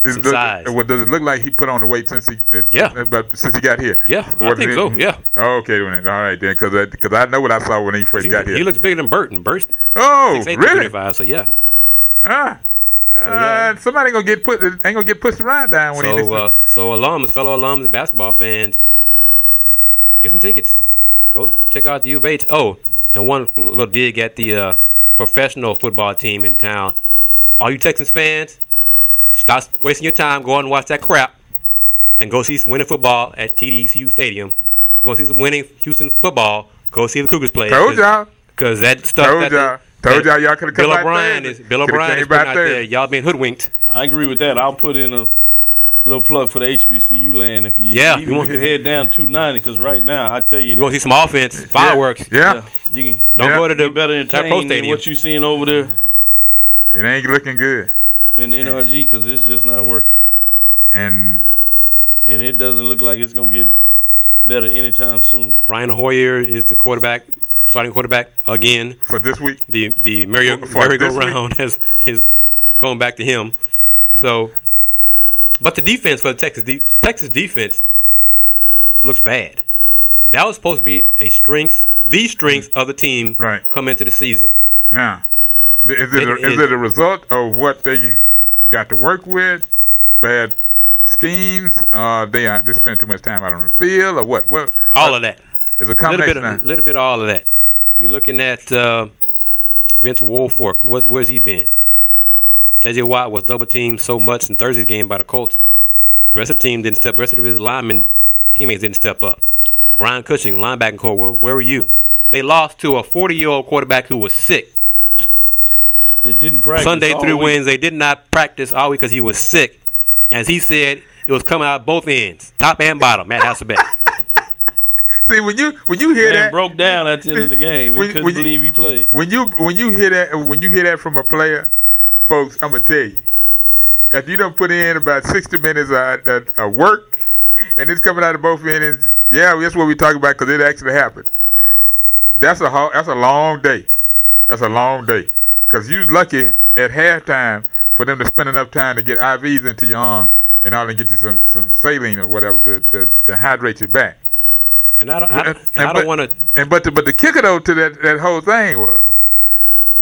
some does, size. Well, does it look like he put on the weight since he it, yeah but since he got here? Yeah, or I think it, so. Yeah. Oh, okay, all right then, because because I know what I saw when he first he, got here. He looks bigger than Burton. Burton. Oh, really? So yeah. Ah. So, yeah. Uh, somebody gonna get put ain't gonna get pushed around down when so, he. So uh, so alums, fellow alums, and basketball fans, get some tickets. Go check out the U of H. Oh, and one little dig at the uh, professional football team in town. All you Texans fans, stop wasting your time. Go out and watch that crap and go see some winning football at T D E C U Stadium. If you want to see some winning Houston football, go see the Cougars play. Told y'all. Because that stuff Told that y'all. They, Told y'all y'all could have come Bill O'Brien is Bill O'Brien is out there. there. Y'all being hoodwinked. I agree with that. I'll put in a little plug for the H B C U land. If you yeah, even you want to head down two ninety, because right now I tell you, you want to see some offense, fireworks. Yeah, yeah. yeah. you can don't yeah. go to the better entertainment than what you seeing over there. It ain't looking good in the N R G because it's just not working, and and it doesn't look like it's gonna get better anytime soon. Brian Hoyer is the quarterback, starting quarterback again for this week. The the merry-go-round has is going back to him. So. But the defense for the Texas de- Texas defense looks bad. That was supposed to be a strength, the strength of the team right. come into the season. Now, is it, it, a, is it a result of what they got to work with? Bad schemes? Uh, they uh, they spend too much time out on the field, or what? What? All what, of that. It's a combination. A little, bit of, little bit of all of that. You're looking at uh, Vince Wilfork. What, where's he been? T J Watt was double teamed so much in Thursday's game by the Colts. The rest of the team didn't step. The rest of his linemen teammates didn't step up. Brian Cushing, linebacker coach, where, where were you? They lost to a forty-year-old quarterback who was sick. They didn't practice Sunday through week. Wednesday. Did not practice all week because he was sick. As he said, it was coming out both ends, top and bottom. Matt Hasselbeck. See, when you when you hear Man that broke down at the end of the game, we couldn't believe he played. When you when you hear that when you hear that from a player, folks, I'm gonna tell you, if you don't put in about sixty minutes of, of, of work, and it's coming out of both ends, yeah, that's what we talking about because it actually happened. That's a that's a long day. That's a long day because you're lucky at halftime for them to spend enough time to get I Vs into your arm and all, and get you some, some saline or whatever to, to to hydrate you back. And I don't, I, and, and I don't want to. And but the, but the kicker though to that, that whole thing was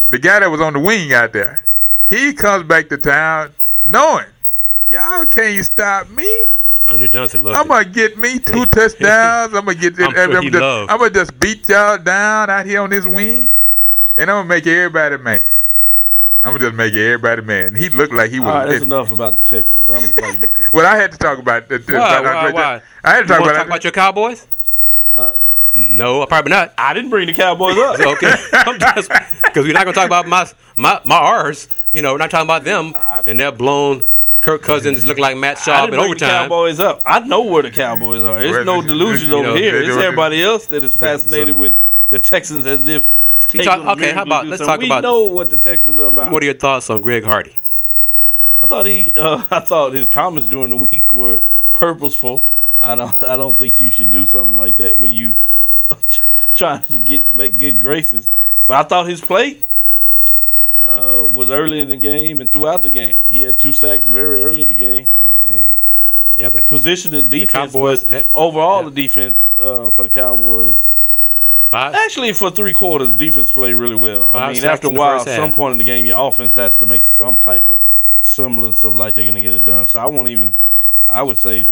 the guy that was on the wing out there. He comes back to town knowing y'all can't stop me. Andrew Johnson loved I'm gonna it. Get me two touchdowns. I'm gonna get. It, I'm, sure I'm, he just, loved. I'm gonna just beat y'all down out here on this wing, and I'm gonna make everybody mad. I'm gonna just make everybody mad. And he looked like he was. All right, that's it. Enough about the Texans. I'm like, well, I had to talk about the. Why, why, why? I had to talk you about, talk about your Cowboys. Uh, no, probably not. I didn't bring the Cowboys up. Okay, because we're not gonna talk about my my my R's. You know, we're not talking about them, I, and they're blown. Kirk Cousins look like Matt Schaub in overtime. I didn't bring the Cowboys up. I know where the Cowboys are. There's no delusion you know, over here. It's everybody else that is fascinated so, with the Texans as if. Talk, okay, how about let's talk we about. We know what the Texans are about. What are your thoughts on Greg Hardy? I thought he, uh, I thought his comments during the week were purposeful. I don't, I don't think you should do something like that when you trying to get make good graces. But I thought his play. Uh, was early in the game and throughout the game. He had two sacks very early in the game and, and yeah, but positioned the defense. The Cowboys had, overall, yeah. the defense uh, for the Cowboys. Five. Actually, for three quarters, defense played really well. Five I mean, after a while, at some point in the game, your offense has to make some type of semblance of like they're going to get it done. So I won't even, I would say,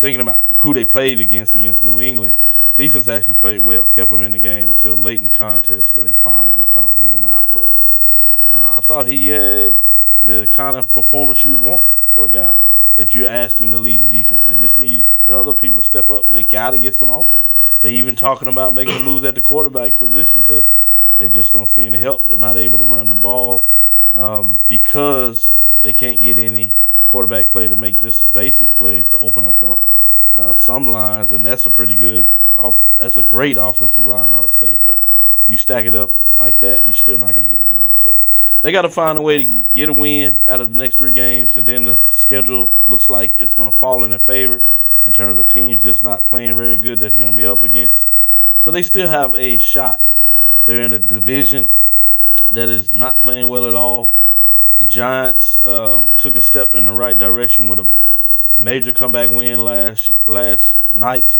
thinking about who they played against against New England, defense actually played well, kept them in the game until late in the contest where they finally just kind of blew him out. But uh, I thought he had the kind of performance you would want for a guy that you're asking to lead the defense. They just need the other people to step up, and they got to get some offense. They're even talking about making moves at the quarterback position because they just don't see any help. They're not able to run the ball um, because they can't get any quarterback play to make just basic plays to open up the uh, some lines, and that's a pretty good – Off, that's a great offensive line, I would say, but you stack it up like that, you're still not going to get it done. So they got to find a way to get a win out of the next three games, and then the schedule looks like it's going to fall in their favor in terms of teams just not playing very good that you're going to be up against. So they still have a shot. They're in a division that is not playing well at all. The Giants uh, took a step in the right direction with a major comeback win last last night.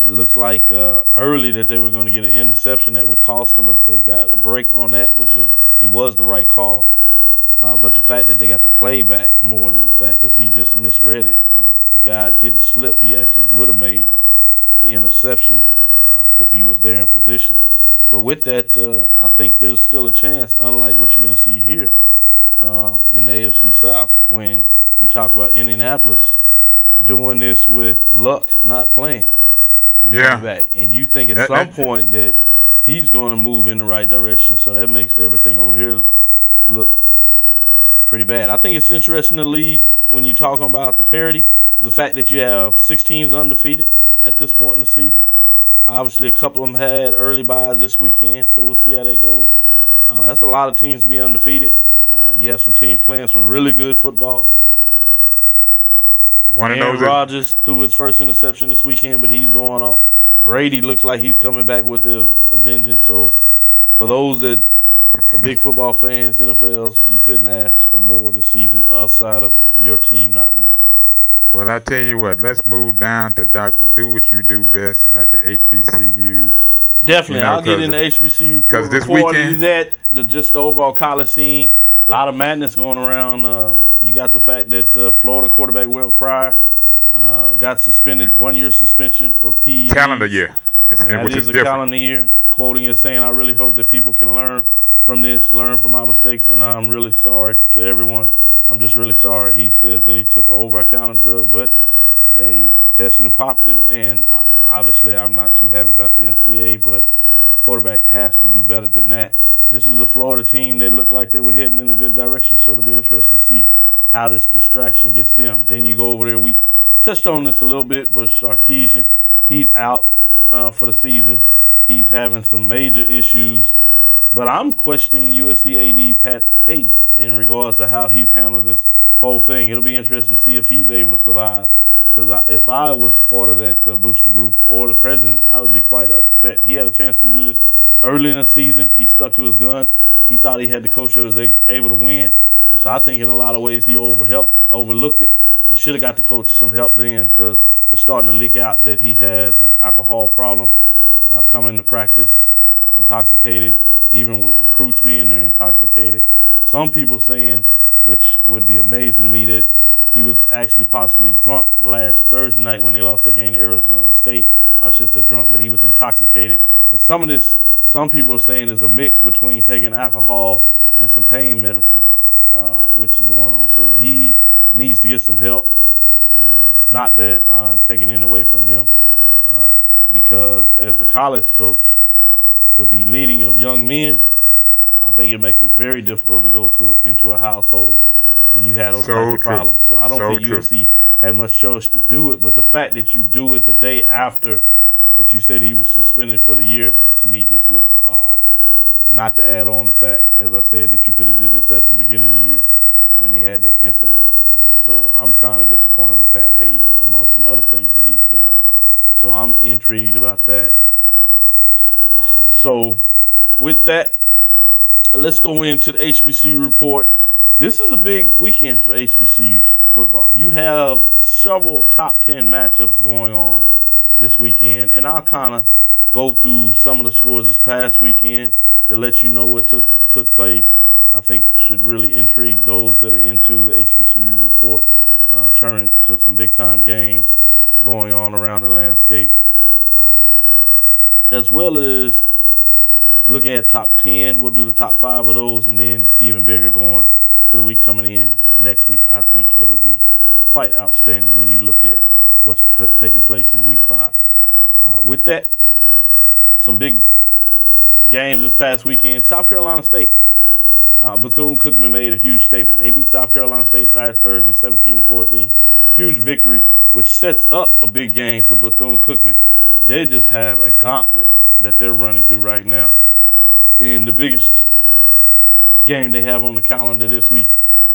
It looks like uh, early that they were going to get an interception that would cost them, but they got a break on that, which is it was the right call. Uh, but the fact that they got the play back more than the fact because he just misread it and the guy didn't slip, he actually would have made the, the interception because uh, he was there in position. But with that, uh, I think there's still a chance, unlike what you're going to see here uh, in the A F C South when you talk about Indianapolis doing this with Luck not playing. And yeah. Back. And you think at that, some that, point that he's going to move in the right direction, so that makes everything over here look pretty bad. I think it's interesting in the league when you're talking about the parity, the fact that you have six teams undefeated at this point in the season. Obviously, a couple of them had early buys this weekend, so we'll see how that goes. Uh, that's a lot of teams to be undefeated. Uh, you have some teams playing some really good football. One Aaron Rodgers threw his first interception this weekend, but he's going off. Brady looks like he's coming back with a, a vengeance. So, for those that are big football fans, N F Ls, you couldn't ask for more this season outside of your team not winning. Well, I tell you what, let's move down to Doc. Do what you do best about your H B C Us. Definitely, you know, I'll get into H B C U. Because this weekend, that the just the overall college scene, a lot of madness going around. Um, you got the fact that uh, Florida quarterback Will Cryer uh, got suspended, mm-hmm. one year suspension for P E Ds. Calendar year, it's, and which is, is a different. Calendar year. Quoting and saying, "I really hope that people can learn from this, learn from my mistakes, and I'm really sorry to everyone. I'm just really sorry." He says that he took an over-the-counter drug, but they tested and popped him, and obviously I'm not too happy about the N C A A, but quarterback has to do better than that. This is a Florida team that looked like they were heading in a good direction, so it'll be interesting to see how this distraction gets them. Then you go over there. We touched on this a little bit, but Sarkisian, he's out uh, for the season. He's having some major issues, but I'm questioning U S C A D Pat Hayden in regards to how he's handled this whole thing. It'll be interesting to see if he's able to survive. Because if I was part of that uh, booster group or the president, I would be quite upset. He had a chance to do this early in the season. He stuck to his gun. He thought he had the coach that was a- able to win. And so I think in a lot of ways he overhelped, overlooked it and should have got the coach some help then, because it's starting to leak out that he has an alcohol problem uh, coming to practice, intoxicated, even with recruits being there intoxicated. Some people saying, which would be amazing to me, that he was actually possibly drunk last Thursday night when they lost their game to Arizona State. I should say drunk, but he was intoxicated. And some of this, some people are saying, is a mix between taking alcohol and some pain medicine, uh, which is going on. So he needs to get some help. And uh, not that I'm taking it away from him, uh, because as a college coach, to be leading of young men, I think it makes it very difficult to go to into a household when you had those so type of true. problems. So I don't so think true. U S C had much choice to do it, but the fact that you do it the day after that you said he was suspended for the year, to me, just looks odd. Not to add on the fact, as I said, that you could have did this at the beginning of the year when they had that incident. Um, so I'm kind of disappointed with Pat Hayden, among some other things that he's done. So I'm intrigued about that. So with that, let's go into the H B C U report. This is a big weekend for H B C U football. You have several top ten matchups going on this weekend, and I'll kind of go through some of the scores this past weekend to let you know what took took place. I think should really intrigue those that are into the H B C U report, uh, turning to some big-time games going on around the landscape, um, as well as looking at top ten, we'll do the top five of those, and then even bigger going to the week coming in next week. I think it'll be quite outstanding when you look at what's pl- taking place in week five. Uh, with that, some big games this past weekend. South Carolina State, uh, Bethune-Cookman made a huge statement. They beat South Carolina State last Thursday, seventeen to fourteen. Huge victory, which sets up a big game for Bethune-Cookman. They just have a gauntlet that they're running through right now. And the biggest game they have on the calendar this week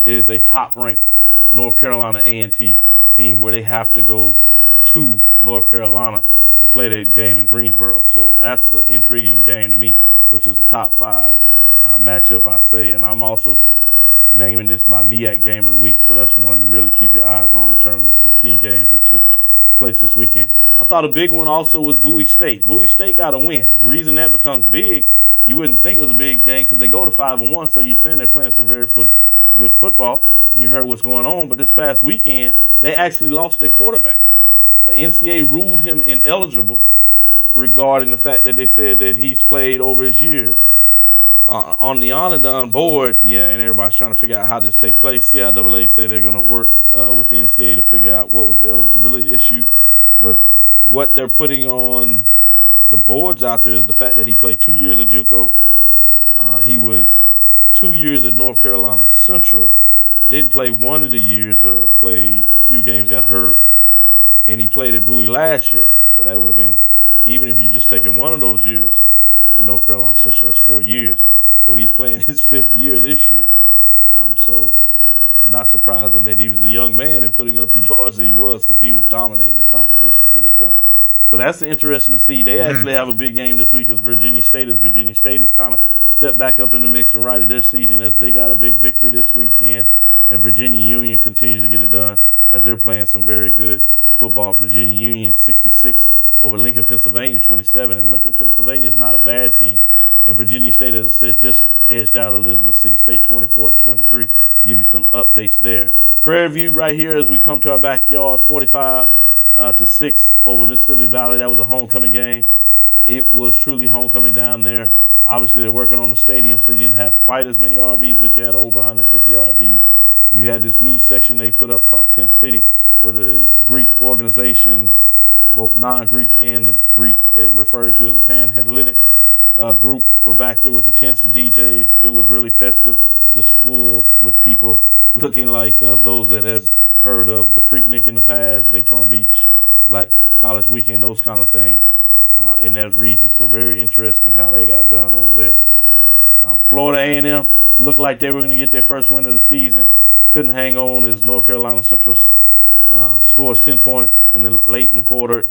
is a top-ranked North Carolina A and T team where they have to go to North Carolina to play that game in Greensboro. So that's an intriguing game to me, which is a top five uh, matchup, I'd say. And I'm also naming this my M E A C game of the week. So that's one to really keep your eyes on in terms of some key games that took place this weekend. I thought a big one also was Bowie State. Bowie State got a win. The reason that becomes big, you wouldn't think it was a big game because they go to five and one, so you're saying they're playing some very foot, good football. And you heard what's going on, but this past weekend, they actually lost their quarterback. Uh, N C A A ruled him ineligible regarding the fact that they said that he's played over his years. Uh, on the Onadon board, yeah, and everybody's trying to figure out how this take place. C I A A said they're going to work uh, with the N C A A to figure out what was the eligibility issue. But what they're putting on the boards out there is the fact that he played two years at JUCO. Uh, he was two years at North Carolina Central, didn't play one of the years or played a few games, got hurt, and he played at Bowie last year. So that would have been, even if you're just taking one of those years at North Carolina Central, that's four years. So he's playing his fifth year this year. Um, so not surprising that he was a young man and putting up the yards that he was because he was dominating the competition to get it done. So that's interesting to see. They mm-hmm. actually have a big game this week as Virginia State. As Virginia State has kind of stepped back up in the mix and righted their season as they got a big victory this weekend. And Virginia Union continues to get it done as they're playing some very good football. Virginia Union sixty-six over Lincoln, Pennsylvania twenty-seven. And Lincoln, Pennsylvania is not a bad team. And Virginia State, as I said, just edged out Elizabeth City State twenty-four to twenty-three. Give you some updates there. Prairie View right here as we come to our backyard, forty-five uh, to six over Mississippi Valley. That was a homecoming game. It was truly homecoming down there. Obviously, they're working on the stadium, so you didn't have quite as many R Vs, but you had over one hundred fifty R Vs. You had this new section they put up called Tent City, where the Greek organizations, both non-Greek and the Greek referred to as a Panhellenic uh, group, were back there with the tents and D Js. It was really festive, just full with people looking like uh, those that had heard of the Freaknik in the past, Daytona Beach, Black College Weekend, those kind of things uh, in that region. So very interesting how they got done over there. Uh, Florida A and M looked like they were going to get their first win of the season. Couldn't hang on as North Carolina Central Uh, scores ten points in the late in the quarter,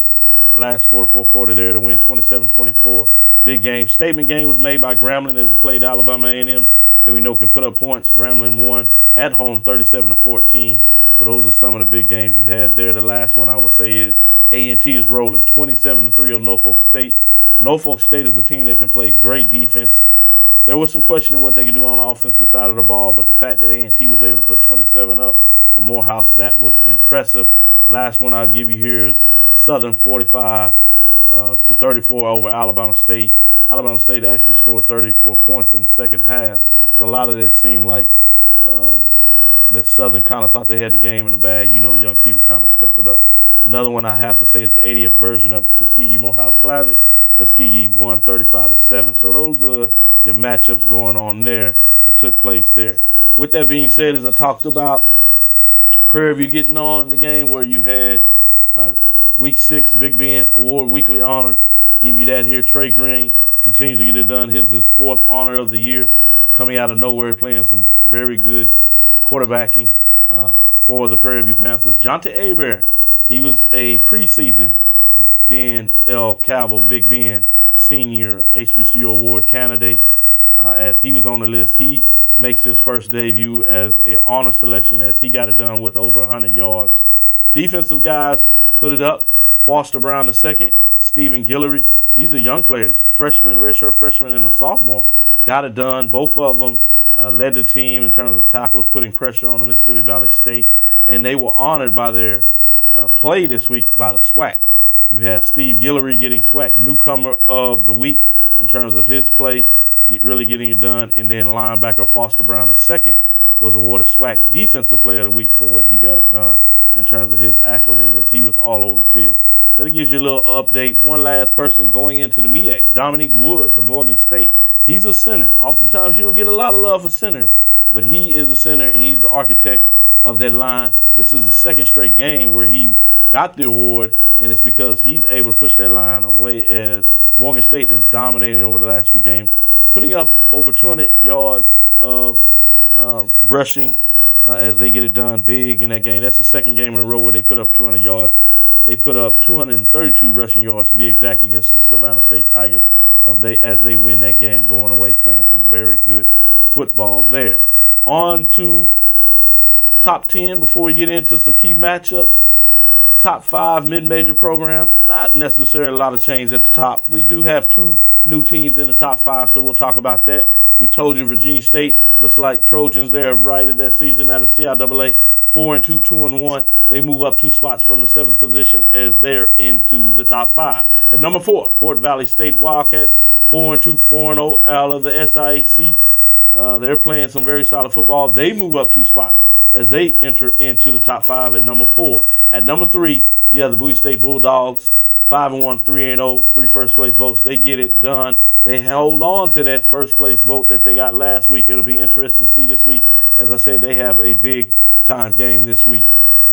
last quarter, fourth quarter there to win twenty-seven twenty-four. Big game. Statement game was made by Grambling as it played Alabama A and M that we know can put up points. Grambling won at home thirty-seven to fourteen. So those are some of the big games you had there. The last one I would say is A and T is rolling twenty-seven to three on Norfolk State. Norfolk State is a team that can play great defense. There was some question of what they could do on the offensive side of the ball, but the fact that A and T was able to put twenty-seven up on Morehouse, that was impressive. Last one I'll give you here is Southern forty-five uh, to thirty-four over Alabama State. Alabama State actually scored thirty-four points in the second half, so a lot of it seemed like um, that Southern kind of thought they had the game in the bag. You know, young people kind of stepped it up. Another one I have to say is the eightieth version of Tuskegee Morehouse Classic. Tuskegee won thirty-five to seven. So those are your matchups going on there that took place there. With that being said, as I talked about Prairie View getting on in the game where you had uh, Week six Big Ben Award Weekly Honor. Give you that here. Trey Green continues to get it done. His his fourth honor of the year, coming out of nowhere, playing some very good quarterbacking uh, for the Prairie View Panthers. Jonte Hebert, he was a preseason Ben L. Cavill, Big Ben, senior H B C U award candidate. Uh, as he was on the list, he makes his first debut as an honor selection as he got it done with over one hundred yards. Defensive guys put it up. Foster Brown the second, Stephen Guillory. These are young players, freshman, redshirt freshman, and a sophomore. Got it done. Both of them uh, led the team in terms of tackles, putting pressure on the Mississippi Valley State. And they were honored by their uh, play this week by the SWAC. You have Steve Guillory getting SWAC newcomer of the week in terms of his play, really getting it done. And then linebacker Foster Brown the second was awarded SWAC defensive player of the week for what he got it done in terms of his accolade as he was all over the field. So that gives you a little update. One last person going into the M E A C, Dominique Woods of Morgan State. He's a center. Oftentimes you don't get a lot of love for centers, but he is a center and he's the architect of that line. This is the second straight game where he got the award, and it's because he's able to push that line away as Morgan State is dominating over the last two games, putting up over two hundred yards of uh, rushing uh, as they get it done big in that game. That's the second game in a row where they put up two hundred yards. They put up two hundred thirty-two rushing yards, to be exact, against the Savannah State Tigers of they, as they win that game, going away, playing some very good football there. On to top ten before we get into some key matchups. Top five mid-major programs, not necessarily a lot of change at the top. We do have two new teams in the top five, so we'll talk about that. We told you Virginia State looks like Trojans there have righted that season out of C I A A, four and two, two and one. They move up two spots from the seventh position as they're into the top five. At number four, Fort Valley State Wildcats, four and two, four and zero out of the S I A C. Uh, they're playing some very solid football. They move up two spots as they enter into the top five at number four. At number three, you have the Bowie State Bulldogs, five and one, three and oh, three first-place votes. They get it done. They hold on to that first-place vote that they got last week. It'll be interesting to see this week. As I said, they have a big-time game this week.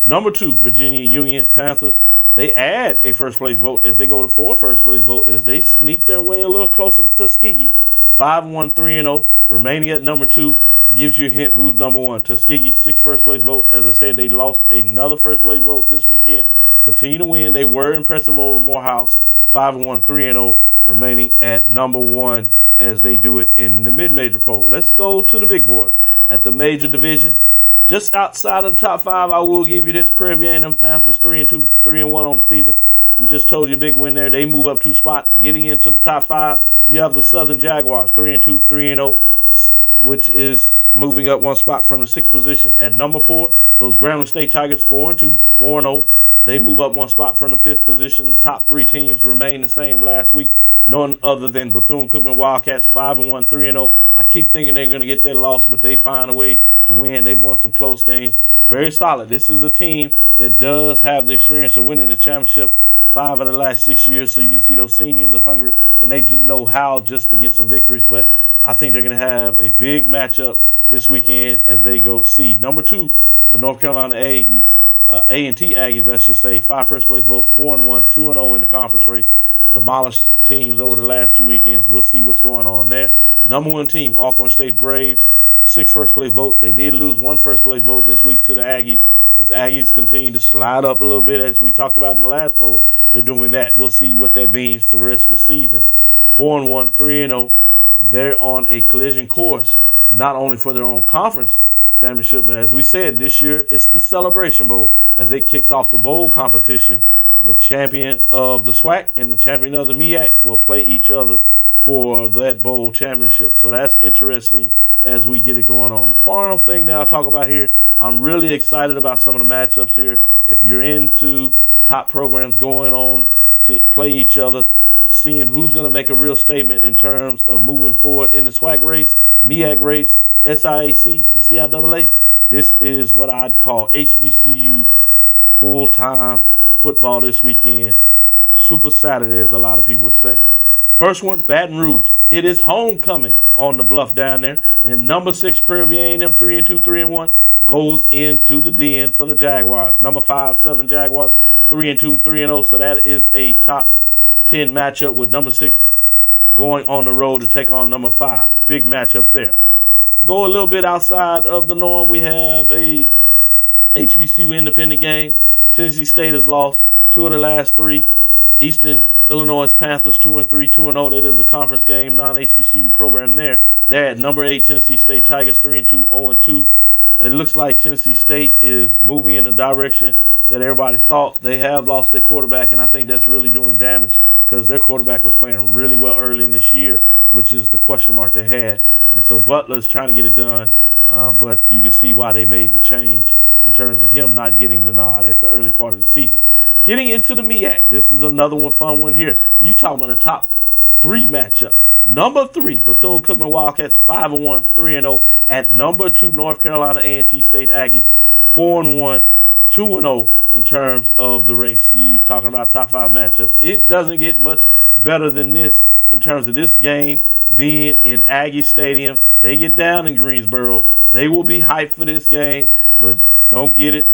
Number two, Virginia Union Panthers. They add a first-place vote as they go to four first-place votes as they sneak their way a little closer to Tuskegee. five and one, three and oh, remaining at number two. gives you a hint who's number one. Tuskegee, six first place vote. As I said, they lost another first place vote this weekend. Continue to win. They were impressive over Morehouse, five and one, three and oh, remaining at number one as they do it in the mid-major poll. Let's go to the big boys at the major division. Just outside of the top five, I will give you this. Prairie View A and M Panthers, three and two, three and one on the season. We just told you a big win there. They move up two spots. Getting into the top five, you have the Southern Jaguars, three and two, three and oh, which is moving up one spot from the sixth position. At number four, those Grambling State Tigers, four and two, four and oh. They move up one spot from the fifth position. The top three teams remain the same last week, none other than Bethune-Cookman Wildcats, five and one, three and oh. I keep thinking they're going to get their loss, but they find a way to win. They've won some close games. Very solid. This is a team that does have the experience of winning the championship five of the last six years, so you can see those seniors are hungry, and they know how just to get some victories. But I think they're going to have a big matchup this weekend as they go see number two, the North Carolina Aggies. Uh, A and T Aggies, I should say, five first-place votes, four and one, two and oh in the conference race. Demolished teams over the last two weekends. We'll see what's going on there. Number one team, Alcorn State Braves, six first-place vote. They did lose one first-place vote this week to the Aggies, as Aggies continue to slide up a little bit, as we talked about in the last poll. They're doing that. We'll see what that means for the rest of the season. four and one, three and oh. They're on a collision course, not only for their own conference championship, but as we said, this year it's the Celebration Bowl as it kicks off the bowl competition. The champion of the SWAC and the champion of the MEAC will play each other for that bowl championship. So that's interesting as we get it going on. The final thing that I'll talk about here, I'm really excited about some of the matchups here. If you're into top programs going on to play each other, seeing who's going to make a real statement in terms of moving forward in the SWAC race, MEAC race, S I A C, and C I A A, this is what I'd call H B C U full-time football this weekend. Super Saturday, as a lot of people would say. First one, Baton Rouge. It is homecoming on the bluff down there. And number six, Prairie View A and M, three and two, three and one, goes into the den for the Jaguars. Number five, Southern Jaguars, three and two, three and oh. So that is a top ten matchup with number six going on the road to take on number five. Big matchup there. Go a little bit outside of the norm. We have a H B C U independent game. Tennessee State has lost two of the last three. Eastern Illinois Panthers two and three, two and oh. That is a conference game, non-H B C U program there. They're at number eight, Tennessee State Tigers, three and two, oh and two. It looks like Tennessee State is moving in the direction that everybody thought. They have lost their quarterback, and I think that's really doing damage because their quarterback was playing really well early in this year, which is the question mark they had. And so Butler's trying to get it done, uh, but you can see why they made the change in terms of him not getting the nod at the early part of the season. Getting into the MEAC, this is another one fun one here. Utah won a top three matchup. Number three, Bethune-Cookman Wildcats, five and one, three and oh. At number two, North Carolina A and T State Aggies, four and one, two and oh in terms of the race. You talking about top five matchups. It doesn't get much better than this in terms of this game being in Aggie Stadium. They get down in Greensboro. They will be hyped for this game, but don't get it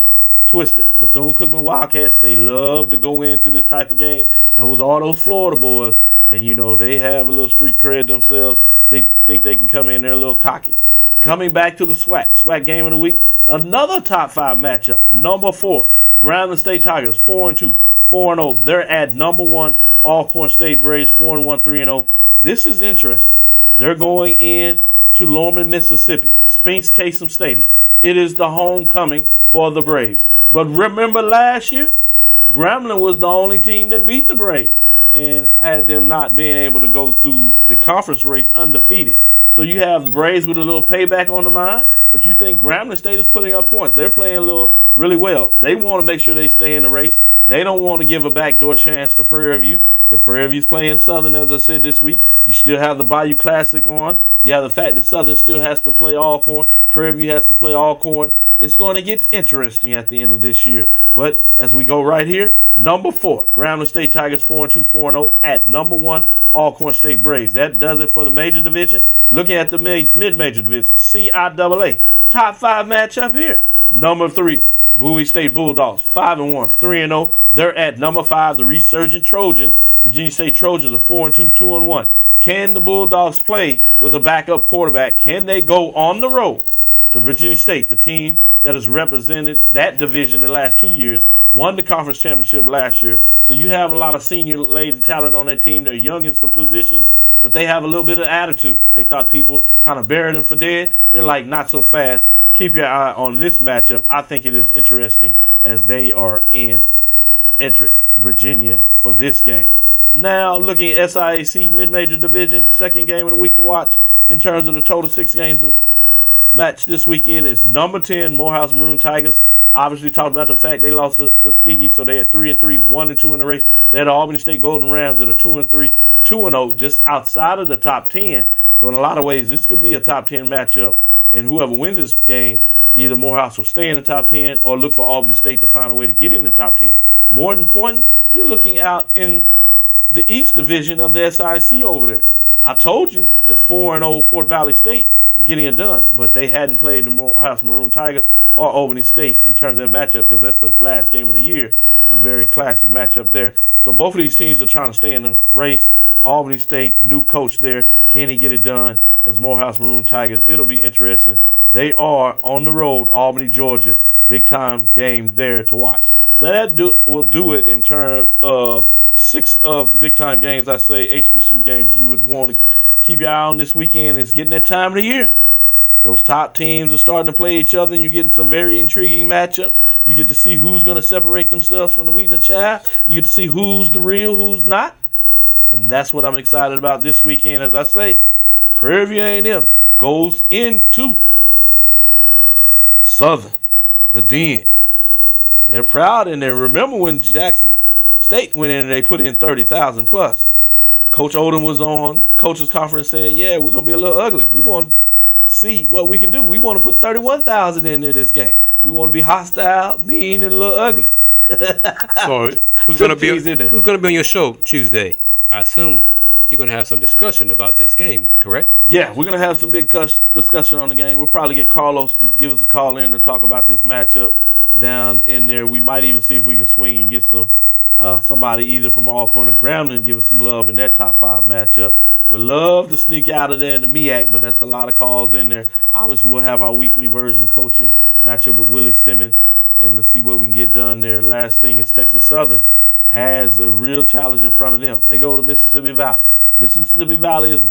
twisted. Bethune-Cookman Wildcats, they love to go into this type of game. Those are those Florida boys. And, you know, they have a little street cred themselves. They think they can come in. They're a little cocky. Coming back to the SWAC. SWAC game of the week. Another top five matchup. Number four, Grambling State Tigers, four and two, four and oh. They're at number one, Alcorn State Braves, four and one, three and oh. This is interesting. They're going in to Lorman, Mississippi, Spinks-Kasem Stadium. It is the homecoming for the Braves. But remember last year, Grambling was the only team that beat the Braves and had them not being able to go through the conference race undefeated. So you have the Braves with a little payback on the mind, but you think Grambling State is putting up points. They're playing a little really well. They want to make sure they stay in the race. They don't want to give a backdoor chance to Prairie View. The Prairie View's playing Southern, as I said, this week. You still have the Bayou Classic on. You have the fact that Southern still has to play Alcorn. Prairie View has to play Alcorn. It's going to get interesting at the end of this year. But as we go right here, number four, Grambling State Tigers, four and two, four and oh. At number one, Alcorn State Braves. That does it for the major division. Looking at the mid-major division, C I A A, top five matchup here. Number three, Bowie State Bulldogs, five and one, three and oh. They're at number five, the resurgent Trojans. Virginia State Trojans are four and two, two and one. Can the Bulldogs play with a backup quarterback? Can they go on the road to Virginia State, the team that has represented that division the last two years, won the conference championship last year? So you have a lot of senior-laden talent on that team. They're young in some positions, but they have a little bit of attitude. They thought people kind of buried them for dead. They're like, not so fast. Keep your eye on this matchup. I think it is interesting as they are in Ettrick, Virginia, for this game. Now looking at S I A C mid-major division, second game of the week to watch in terms of the total six games match this weekend is number ten, Morehouse Maroon Tigers. Obviously talked about the fact they lost to Tuskegee, so they had three and three, one and two in the race. They had Albany State Golden Rams that are two and three, two and oh, just outside of the top ten. So in a lot of ways, this could be a top ten matchup. And whoever wins this game, either Morehouse will stay in the top ten or look for Albany State to find a way to get in the top ten. More important, you're looking out in the East Division of the S I C over there. I told you that four and oh Fort Valley State is getting it done, but they hadn't played the Morehouse Maroon Tigers or Albany State in terms of that matchup because that's the last game of the year, a very classic matchup there. So both of these teams are trying to stay in the race. Albany State, new coach there. Can he get it done as Morehouse Maroon Tigers? It'll be interesting. They are on the road, Albany, Georgia. Big-time game there to watch. So that do, will do it in terms of six of the big-time games, I say, H B C U games you would want to keep your eye on this weekend. It's getting that time of the year. Those top teams are starting to play each other, and you're getting some very intriguing matchups. You get to see who's going to separate themselves from the wheat and the chaff. You get to see who's the real, who's not. And that's what I'm excited about this weekend. As I say, Prairie View A and M goes into Southern, the Den. They're proud, and they remember when Jackson State went in and they put in thirty thousand plus. Coach Odom was on coaches conference saying, yeah, we're going to be a little ugly. We want to see what we can do. We want to put thirty-one thousand in there this game. We want to be hostile, mean, and a little ugly. Sorry. Who's going to be who's going to be on your show Tuesday? I assume you're going to have some discussion about this game, correct? Yeah, we're going to have some big discussion on the game. We'll probably get Carlos to give us a call in to talk about this matchup down in there. We might even see if we can swing and get some uh, somebody either from Alcorn or Grambling to give us some love in that top five matchup. We'd love to sneak out of there in the MEAC, but that's a lot of calls in there. Obviously, we'll have our weekly version coaching matchup with Willie Simmons and to see what we can get done there. Last thing is Texas Southern has a real challenge in front of them. They go to Mississippi Valley. Mississippi Valley is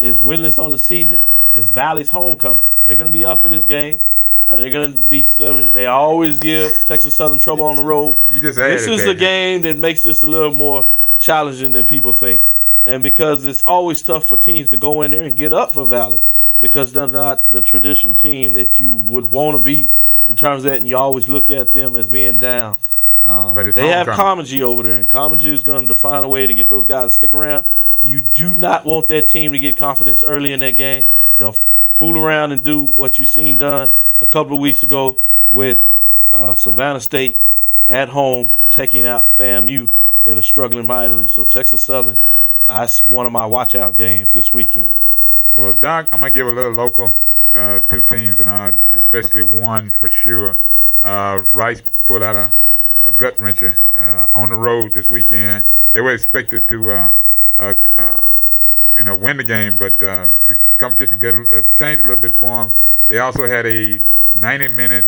is winless on the season. It's Valley's homecoming. They're going to be up for this game. They're going to be. They always give Texas Southern trouble on the road. You just this is a game that makes this a little more challenging than people think, and because it's always tough for teams to go in there and get up for Valley because they're not the traditional team that you would want to beat in terms of that, and you always look at them as being down. Um, but they have Comedy over there, and Comedy is going to find a way to get those guys to stick around. You do not want that team to get confidence early in that game. They'll f- fool around and do what you've seen done a couple of weeks ago with uh, Savannah State at home taking out FAMU that are struggling mightily. So Texas Southern, that's one of my watch-out games this weekend. Well, Doc, I'm going to give a little local, uh, two teams, and uh, especially one for sure. Uh, Rice pulled out a A gut wrencher uh, on the road this weekend. They were expected to, uh, uh, uh, you know, win the game, but uh, the competition got, uh, changed a little bit for them. They also had a ninety-minute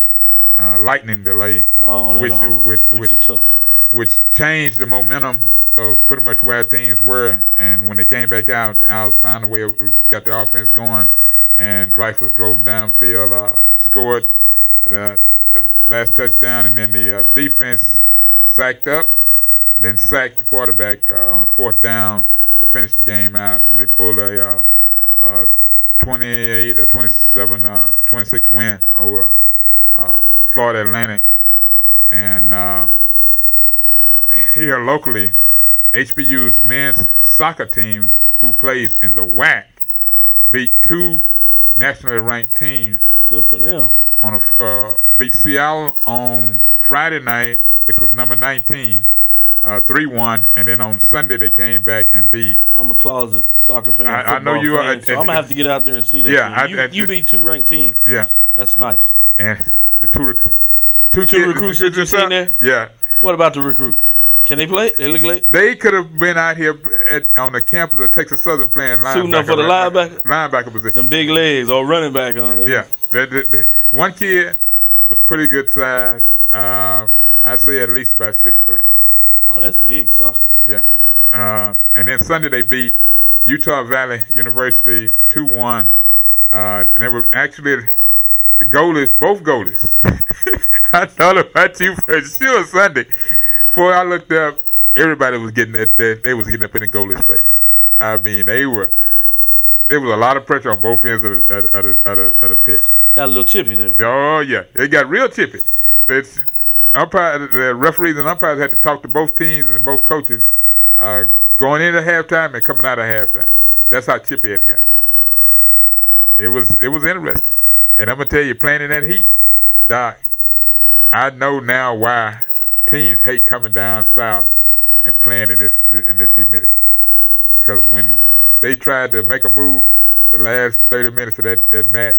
uh, lightning delay, oh, which which which, tough. which changed the momentum of pretty much where teams were. And when they came back out, the Owls found a way, got their offense going, and Dreyfus drove them downfield, uh, scored. Uh, last touchdown, and then the uh, defense sacked up, then sacked the quarterback uh, on the fourth down to finish the game out, and they pulled a uh, uh, twenty-eight or twenty-seven, uh, twenty-six win over uh, Florida Atlantic. And uh, here locally, H B U's men's soccer team, who plays in the W A C, beat two nationally ranked teams. Good for them. On a, uh, beat Seattle on Friday night, which was number nineteen, uh, three one, and then on Sunday they came back and beat. I'm a closet soccer fan. I, I know you fan, are. So uh, I'm going to have to get out there and see that. Yeah, I, you, I, you I, beat two ranked teams. Yeah. That's nice. And the two Two, two recruits that just signed there? Yeah. What about the recruits? Can they play? They look like they could have been out here at, on the campus of Texas Southern playing linebacker. Suiting up for the linebacker, linebacker position. Them big legs or running back on it. Yeah, they, they, they, one kid was pretty good size. Um, I'd say at least about six three. Oh, that's big soccer. Yeah, uh, and then Sunday they beat Utah Valley University two one, uh, and they were actually the goalies, both goalies. I thought about you for sure Sunday. Before I looked up, everybody was getting at that. They was getting up in the goalie's face. I mean, they were. There was a lot of pressure on both ends of the, of the, of the, of the pitch. Got a little chippy there. Oh yeah, it got real chippy. That's, umpire, the referees and umpires had to talk to both teams and both coaches uh, going into halftime and coming out of halftime. That's how chippy it got. It was it was interesting, and I'm gonna tell you, playing in that heat, Doc. I know now why teams hate coming down south and playing in this in this humidity, because when they tried to make a move, the last thirty minutes of that, that match,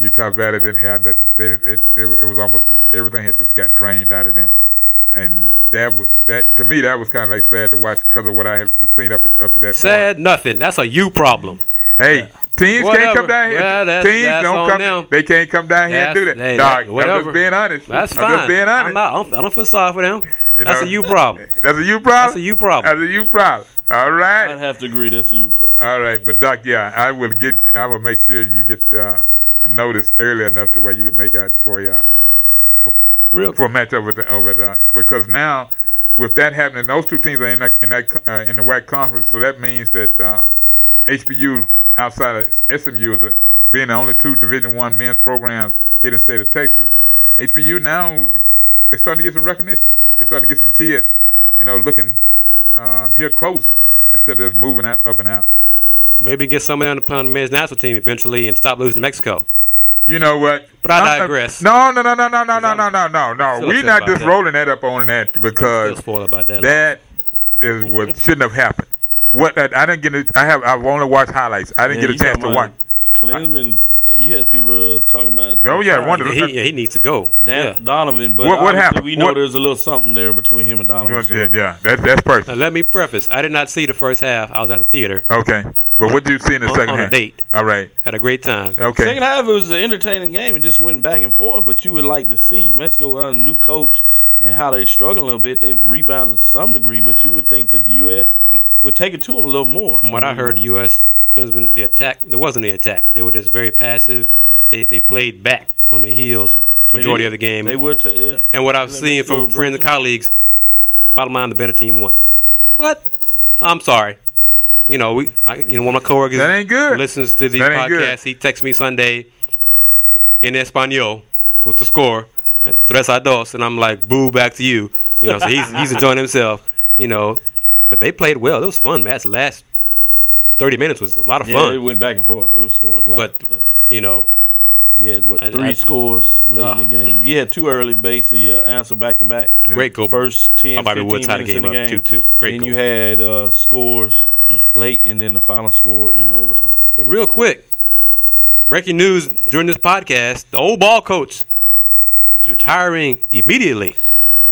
Utah Valley didn't have nothing. They didn't, it, it, it was almost everything had just got drained out of them, and that was that. To me, that was kind of like sad to watch because of what I had seen up up to that. Sad point. Nothing. That's a you problem. Hey, yeah. Teams whatever. Can't come down here. Well, that's, teams that's don't come. Them. They can't come down here that's, and do that. Hey, Dog, that, I'm just being honest. That's fine. I'm just being honest. I'm not, I don't feel sorry for them. You that's know, a you problem. That's a you problem? That's a you problem. That's a you problem. All right. I'd have to agree that's a you problem. All right. But, Doc, yeah, I will get. You, I will make sure you get uh, a notice early enough to where you can make out for, uh, for, really? for a matchup with the, over the, because now, with that happening, those two teams are in, that, in, that, uh, in the W A C conference, so that means that uh, H B U outside of S M U, is a, being the only two Division I men's programs here in the state of Texas, H B U now, they're starting to get some recognition. They're starting to get some kids, you know, looking um, here close instead of just moving out, up and out. Maybe get someone on the Pond men's national team eventually and stop losing to Mexico. You know what? But I I'm, digress. No, no, no, no, no, no, no, no, no, no, no. We're not just that. rolling that up on that because about that, that is what shouldn't have happened. What I, I didn't get, a, I have. I've only watched highlights. I didn't yeah, get a chance to watch. Klinsman, I, you had people talking about. Oh yeah, one of he, he, yeah, he needs to go. That yeah. Donovan, but what, what happened? We know what? There's a little something there between him and Donovan. Yeah, yeah, yeah. That, that's perfect. Now, let me preface. I did not see the first half. I was at the theater. Okay, but what did you see in the on, second on half? On a date. All right. Had a great time. Okay. Second half it was an entertaining game. It just went back and forth. But you would like to see Mexico on a new coach. And how they struggle a little bit, they've rebounded to some degree, but you would think that the U S would take it to them a little more. From what I heard, the U S Klinsman, the attack, there wasn't the attack. They were just very passive. Yeah. They they played back on the heels majority of the game. They were, t- yeah. And what I've seen from friends and colleagues, bottom line, the better team won. What? I'm sorry. You know, we. I, you know, one of my coworkers that ain't good. Listens to these podcasts. He texts me Sunday in Espanol with the score. Tres a dos, and I'm like, boo, back to you. You know, so he's he's enjoying himself. You know, but they played well. It was fun, man. The last thirty minutes was a lot of yeah, fun. Yeah, it went back and forth. It was scoring a lot. But you know, yeah, what I, three I, scores late uh, in the game. Yeah, too early. Basically, uh, answer back to back. Great goal. First ten, fifteen Woods minutes game in the game. Two two. Great. Then goal. You had uh, scores late, and then the final score in overtime. But real quick, breaking news during this podcast: the old ball coach is retiring immediately.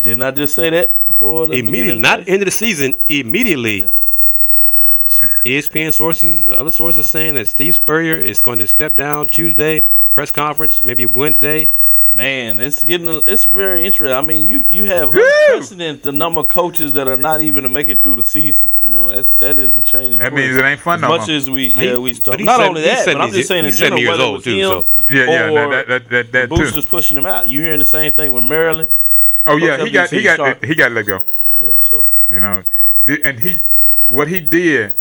Didn't I just say that before? The immediately, not end of the season. Immediately. Yeah. E S P N sources, other sources saying that Steve Spurrier is going to step down Tuesday, press conference, maybe Wednesday. Man, it's getting a, it's very interesting. I mean, you you have unprecedented the number of coaches that are not even to make it through the season. You know that that is a change. That means it ain't fun as no more. As much as we yeah we talk. Not said, only that, but I'm just saying in general whether it was too, him so. yeah, yeah, or that, that, that, that boosters too. Pushing him out. You hearing the same thing with Maryland? Oh yeah, he got he got he got let go. Yeah, so you know, and he what he did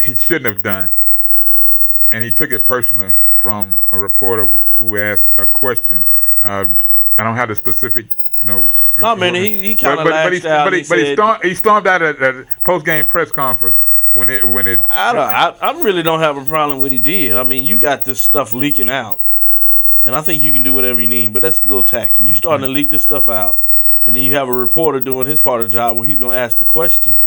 he shouldn't have done, and he took it personally. From a reporter who asked a question. Uh, I don't have the specific, you know. No, man, he, he kind of laughed out. But he, he, but he, stormed, he stormed out at a post-game press conference when it when it. I don't. I, I really don't have a problem with what he did. I mean, you got this stuff leaking out, and I think you can do whatever you need. But that's a little tacky. You starting mm-hmm. to leak this stuff out, and then you have a reporter doing his part of the job where he's going to ask the question.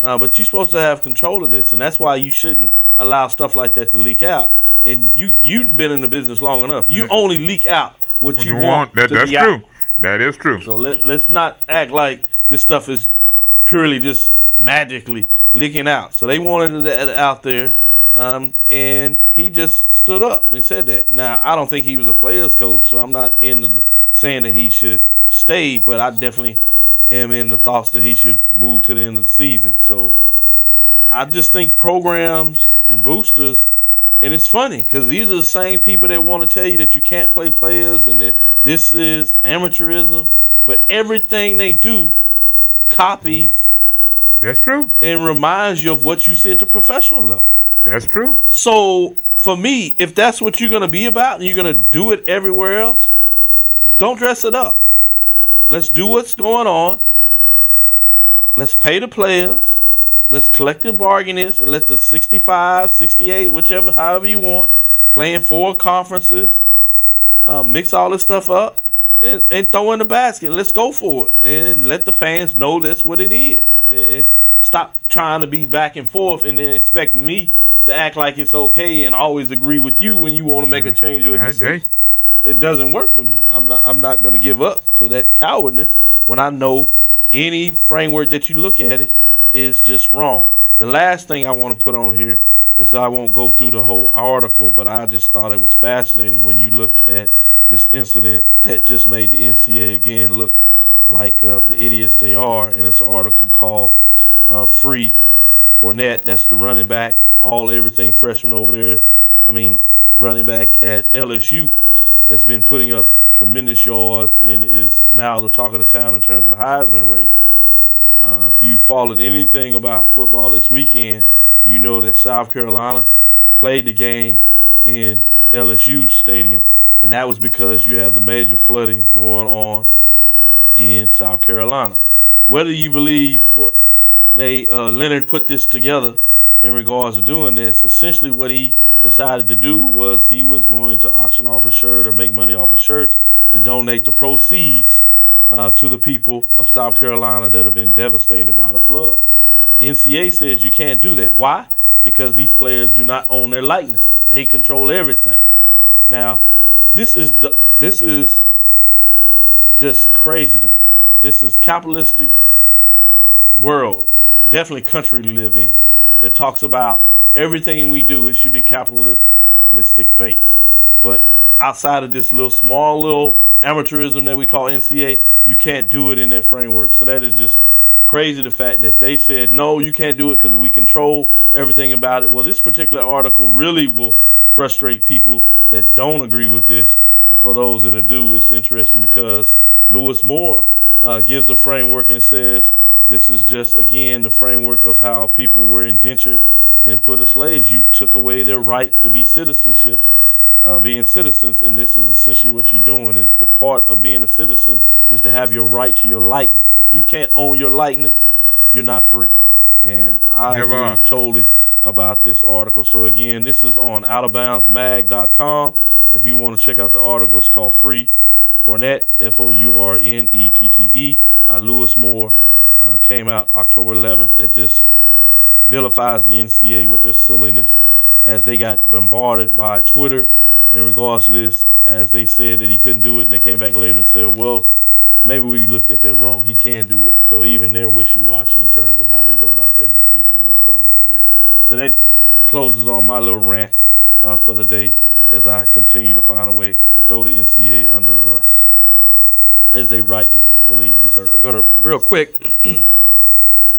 Uh, but you're supposed to have control of this, and that's why you shouldn't allow stuff like that to leak out. And you, you've been in the business long enough. You only leak out what, what you, you want. want. That, that's true. Out. That is true. So let, let's not act like this stuff is purely just magically leaking out. So they wanted it out there, um, and he just stood up and said that. Now, I don't think he was a player's coach, so I'm not into the, saying that he should stay, but I definitely am in the thoughts that he should move to the end of the season. So I just think programs and boosters, and it's funny because these are the same people that want to tell you that you can't play players and that this is amateurism, but everything they do copies. That's true. And reminds you of what you see at the professional level. That's true. So for me, if that's what you're going to be about and you're going to do it everywhere else, don't dress it up. Let's do what's going on. Let's pay the players. Let's collective bargain this and let the sixty-five, sixty-eight, whichever, however you want, playing four conferences, uh, mix all this stuff up and, and throw in the basket. Let's go for it and let the fans know that's what it is. And, and stop trying to be back and forth and then expect me to act like it's okay and always agree with you when you want to make a change or a decision. It doesn't work for me. I'm not I'm not going to give up to that cowardness when I know any framework that you look at it is just wrong. The last thing I want to put on here is I won't go through the whole article, but I just thought it was fascinating when you look at this incident that just made the N C A A again look like uh, the idiots they are. And it's an article called uh, Free Fournette. That's the running back, all everything freshman over there. I mean, running back at L S U. That's been putting up tremendous yards and is now the talk of the town in terms of the Heisman race. Uh, if you followed anything about football this weekend, you know that South Carolina played the game in L S U Stadium, and that was because you have the major floodings going on in South Carolina. Whether you believe for, they, uh, Leonard put this together in regards to doing this, essentially what he decided to do was he was going to auction off his shirt or make money off his shirts and donate the proceeds uh, to the people of South Carolina that have been devastated by the flood. N C A A says you can't do that. Why? Because these players do not own their likenesses. They control everything. Now, this is the this is just crazy to me. This is capitalistic world, definitely country we live in, that talks about everything we do, it should be capitalistic based. But outside of this little small little amateurism that we call N C A A, you can't do it in that framework. So that is just crazy, the fact that they said, no, you can't do it because we control everything about it. Well, this particular article really will frustrate people that don't agree with this. And for those that do, it's interesting because Lewis Moore uh, gives the framework and says this is just, again, the framework of how people were indentured and put as slaves. You took away their right to be citizenships, uh, being citizens, and this is essentially what you're doing. Is the part of being a citizen is to have your right to your likeness. If you can't own your likeness, you're not free. And I Never. agree totally about this article. So again, this is on out of bounds mag dot com. If you want to check out the article, it's called Free Fournette, F O U R N E T T E, by Lewis Moore. Uh, came out October eleventh. That just vilifies the N C A A with their silliness as they got bombarded by Twitter in regards to this, as they said that he couldn't do it, and they came back later and said, well, maybe we looked at that wrong. He can do it. So even they're wishy-washy in terms of how they go about their decision, what's going on there. So that closes on my little rant uh, for the day as I continue to find a way to throw the N C A A under the bus as they rightfully deserve. I'm going to, real quick,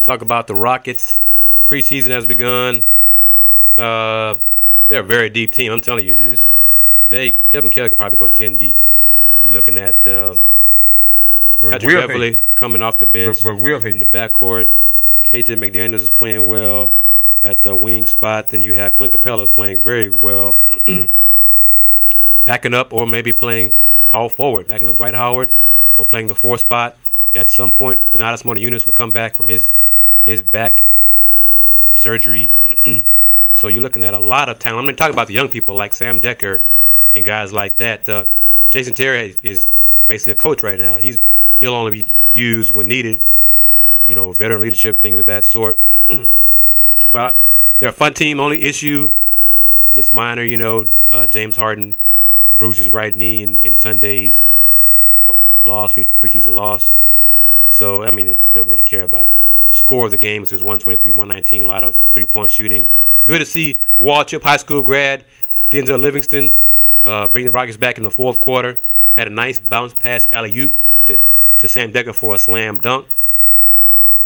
talk about the Rockets. Preseason has begun. Uh, they're a very deep team. I'm telling you, this, they Kevin Kelly could probably go ten deep. You're looking at uh, Patrick Beverly coming off the bench but, but in the backcourt. K J McDaniels is playing well at the wing spot. Then you have Clint Capella is playing very well, backing up or maybe playing power forward, backing up Dwight Howard or playing the four spot. At some point, Donatas Motiejūnas will come back from his his back surgery. So you're looking at a lot of talent. I'm going to talk about the young people like Sam Decker and guys like that. Uh, Jason Terry is basically a coach right now. He's he'll only be used when needed, you know, veteran leadership, things of that sort. But they're a fun team. Only issue, it's minor, you know, uh, James Harden Bruce's right knee in, in Sunday's loss, pre- preseason loss. So, I mean, it doesn't really care about the score of the game. It was one twenty-three to one nineteen, a lot of three-point shooting. Good to see Waltrip, high school grad, Denzel Livingston, uh, bringing the Rockets back in the fourth quarter. Had a nice bounce pass alley-oop to, to Sam Decker for a slam dunk.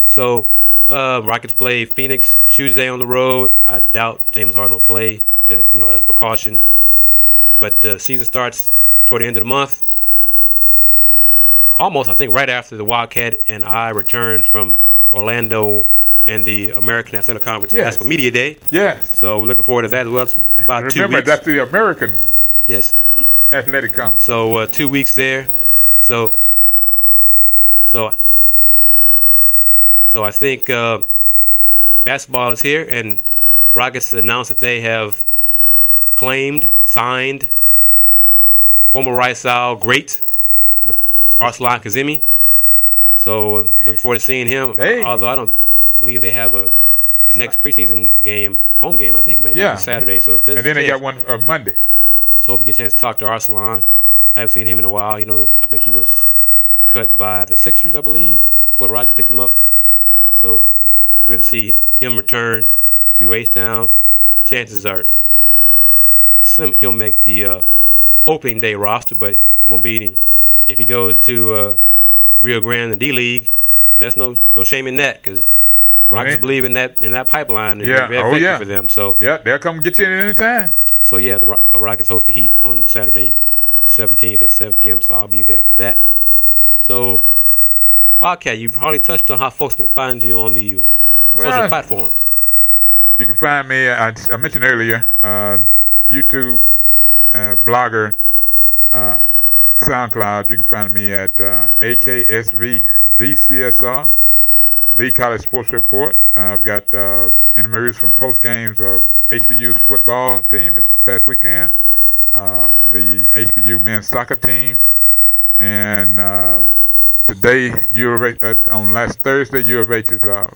So, uh, Rockets play Phoenix Tuesday on the road. I doubt James Harden will play, just, you know, as a precaution. But the season starts toward the end of the month, almost, I think, right after the Wildcat and I returned from Orlando and the American Athletic Conference. Yes. That's for Media Day. Yes. So we're looking forward to that as well. It's about Remember, two weeks. Remember, that's the American yes. Athletic Conference. So uh, two weeks there. So so, so I think uh, basketball is here, and Rockets announced that they have claimed, signed, former Rice Owl great Arslan Kazemi. So uh, looking forward to seeing him. Hey. Although I don't believe they have a the next preseason game, home game, I think, maybe yeah. Saturday. So and then they got one uh, Monday. So hope we get a chance to talk to Arslan. I haven't seen him in a while. You know, I think he was cut by the Sixers, I believe, before the Rockets picked him up. So good to see him return to H-Town. Chances are slim he'll make the uh, opening day roster, but won't be any. If he goes to uh, Rio Grande, the D League, that's no no shame in that, because right. Rockets believe in that in that pipeline. Is yeah. very oh, yeah. for them. So yeah, they'll come get you at any time. So yeah, the Rock- Rockets host the Heat on Saturday, the seventeenth at seven p.m. So I'll be there for that. So Wildcat, you've hardly touched on how folks can find you on the well, social platforms. You can find me. I, I mentioned earlier, uh, YouTube, uh, Blogger. Uh, SoundCloud, you can find me at uh, A K S V, The C S R, The College Sports Report. Uh, I've got uh, interviews from post games of H B U's football team this past weekend, uh, the H B U men's soccer team, and uh, today, U of H, uh, on last Thursday, U of H's uh,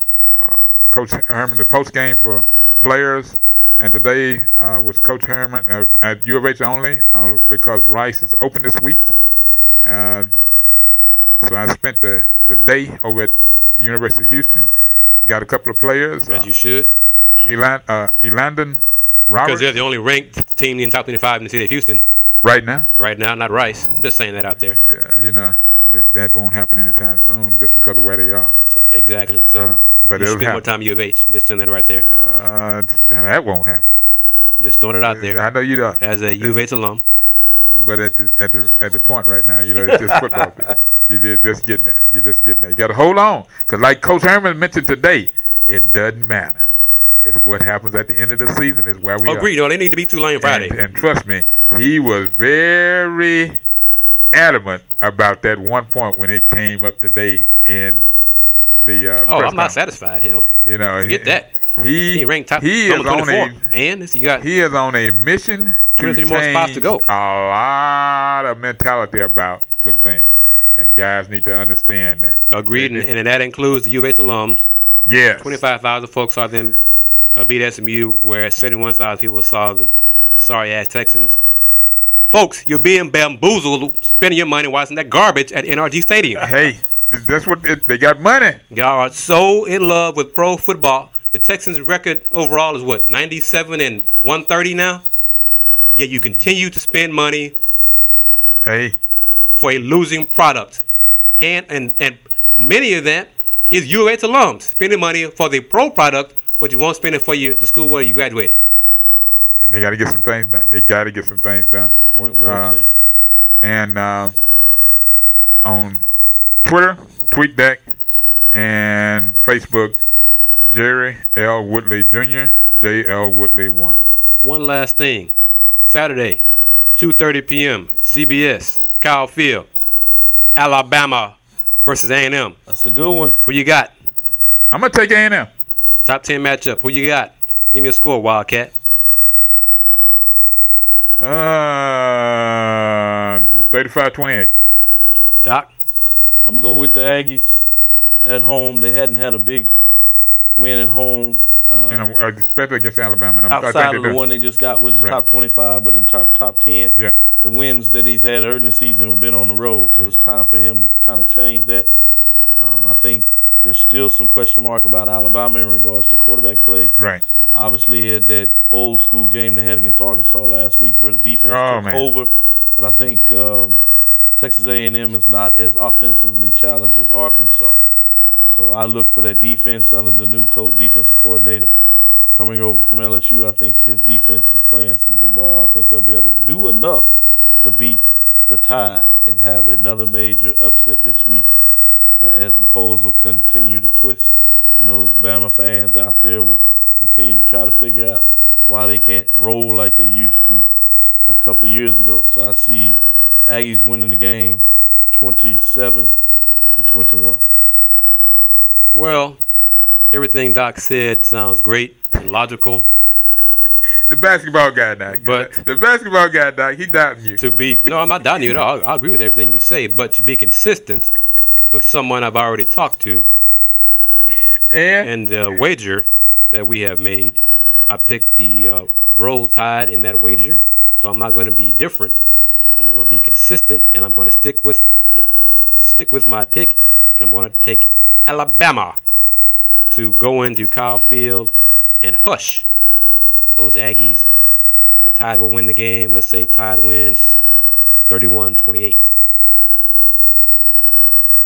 uh, Coach Herman, the post game for players. And today uh, was Coach Herman uh, at U of H only uh, because Rice is open this week. Uh, so I spent the, the day over at the University of Houston. Got a couple of players. As uh, you should. Elan, uh, Elandon Roberts. Because they're the only ranked team in the top twenty-five in the city of Houston. Right now? Right now, not Rice. I'm just saying that out there. Yeah, you know, th- that won't happen anytime soon just because of where they are. Exactly. So. Uh, But you spend happen. more time at U of H. Just doing that right there. Uh, that won't happen. Just throwing it out there. I know you don't. As a U of H alum. But at the at the at the point right now, you know, it's just football. You're just getting there. You're just getting there. You got to hold on, because like Coach Herman mentioned today, it doesn't matter. It's what happens at the end of the season. Is where we Agreed. are. Agreed. No, they need to be Tulane Friday. And, and trust me, he was very adamant about that one point when it came up today in. The, uh, oh, I'm not satisfied. Hell, you know, get that. He, he ranked top he is on a and this, you got he is on a mission to change more spots to go. A lot of mentality about some things, and guys need to understand that. Agreed, and, and, and that includes the U of H alums. Yes, twenty-five thousand folks saw them uh, beat S M U, whereas seventy-one thousand people saw the sorry ass Texans. Folks, you're being bamboozled, spending your money watching that garbage at N R G Stadium. Uh, hey. That's what it, they got money. Y'all are so in love with pro football. The Texans' record overall is what, ninety-seven and one thirty now. Yet you continue to spend money, hey, for a losing product. And and, and many of that is U of H alums spending money for the pro product, but you won't spend it for you the school where you graduated. And they got to get some things done. They got to get some things done. Point well uh, taken. And uh, on. Twitter, TweetDeck, and Facebook, Jerry L. Woodley Junior, J L. Woodley one. One last thing. Saturday, two thirty p.m., C B S, Kyle Field, Alabama versus A and M. That's a good one. Who you got? I'm going to take A and M. Top ten matchup. Who you got? Give me a score, Wildcat. Uh, thirty-five twenty-eight. Doc? I'm going to go with the Aggies at home. They hadn't had a big win at home. Uh, and I expect against Alabama. And I'm, outside I think of the do. one they just got, which is right. top twenty-five, but in top top ten. Yeah. the wins that he's had early in the season have been on the road. So it's time for him to kind of change that. Um, I think there's still some question mark about Alabama in regards to quarterback play. Right. Obviously, he had that old school game they had against Arkansas last week where the defense oh, took man. over. But I think um, Texas A and M is not as offensively challenged as Arkansas. So I look for that defense under the new coach, defensive coordinator coming over from L S U. I think his defense is playing some good ball. I think they'll be able to do enough to beat the Tide and have another major upset this week uh, as the polls will continue to twist. And those Bama fans out there will continue to try to figure out why they can't roll like they used to a couple of years ago. So I see Aggies winning the game twenty-seven to twenty-one. Well, everything Doc said sounds great and logical. The basketball guy, Doc. But the basketball guy, Doc, he doubting you. To be no, I'm not doubting you at all. I agree with everything you say, but to be consistent with someone I've already talked to and, and the wager that we have made, I picked the uh, roll tide in that wager, so I'm not going to be different. I'm going to be consistent, and I'm going to stick with st- stick with my pick, and I'm going to take Alabama to go into Kyle Field and hush those Aggies, and the Tide will win the game. Let's say Tide wins thirty-one twenty-eight.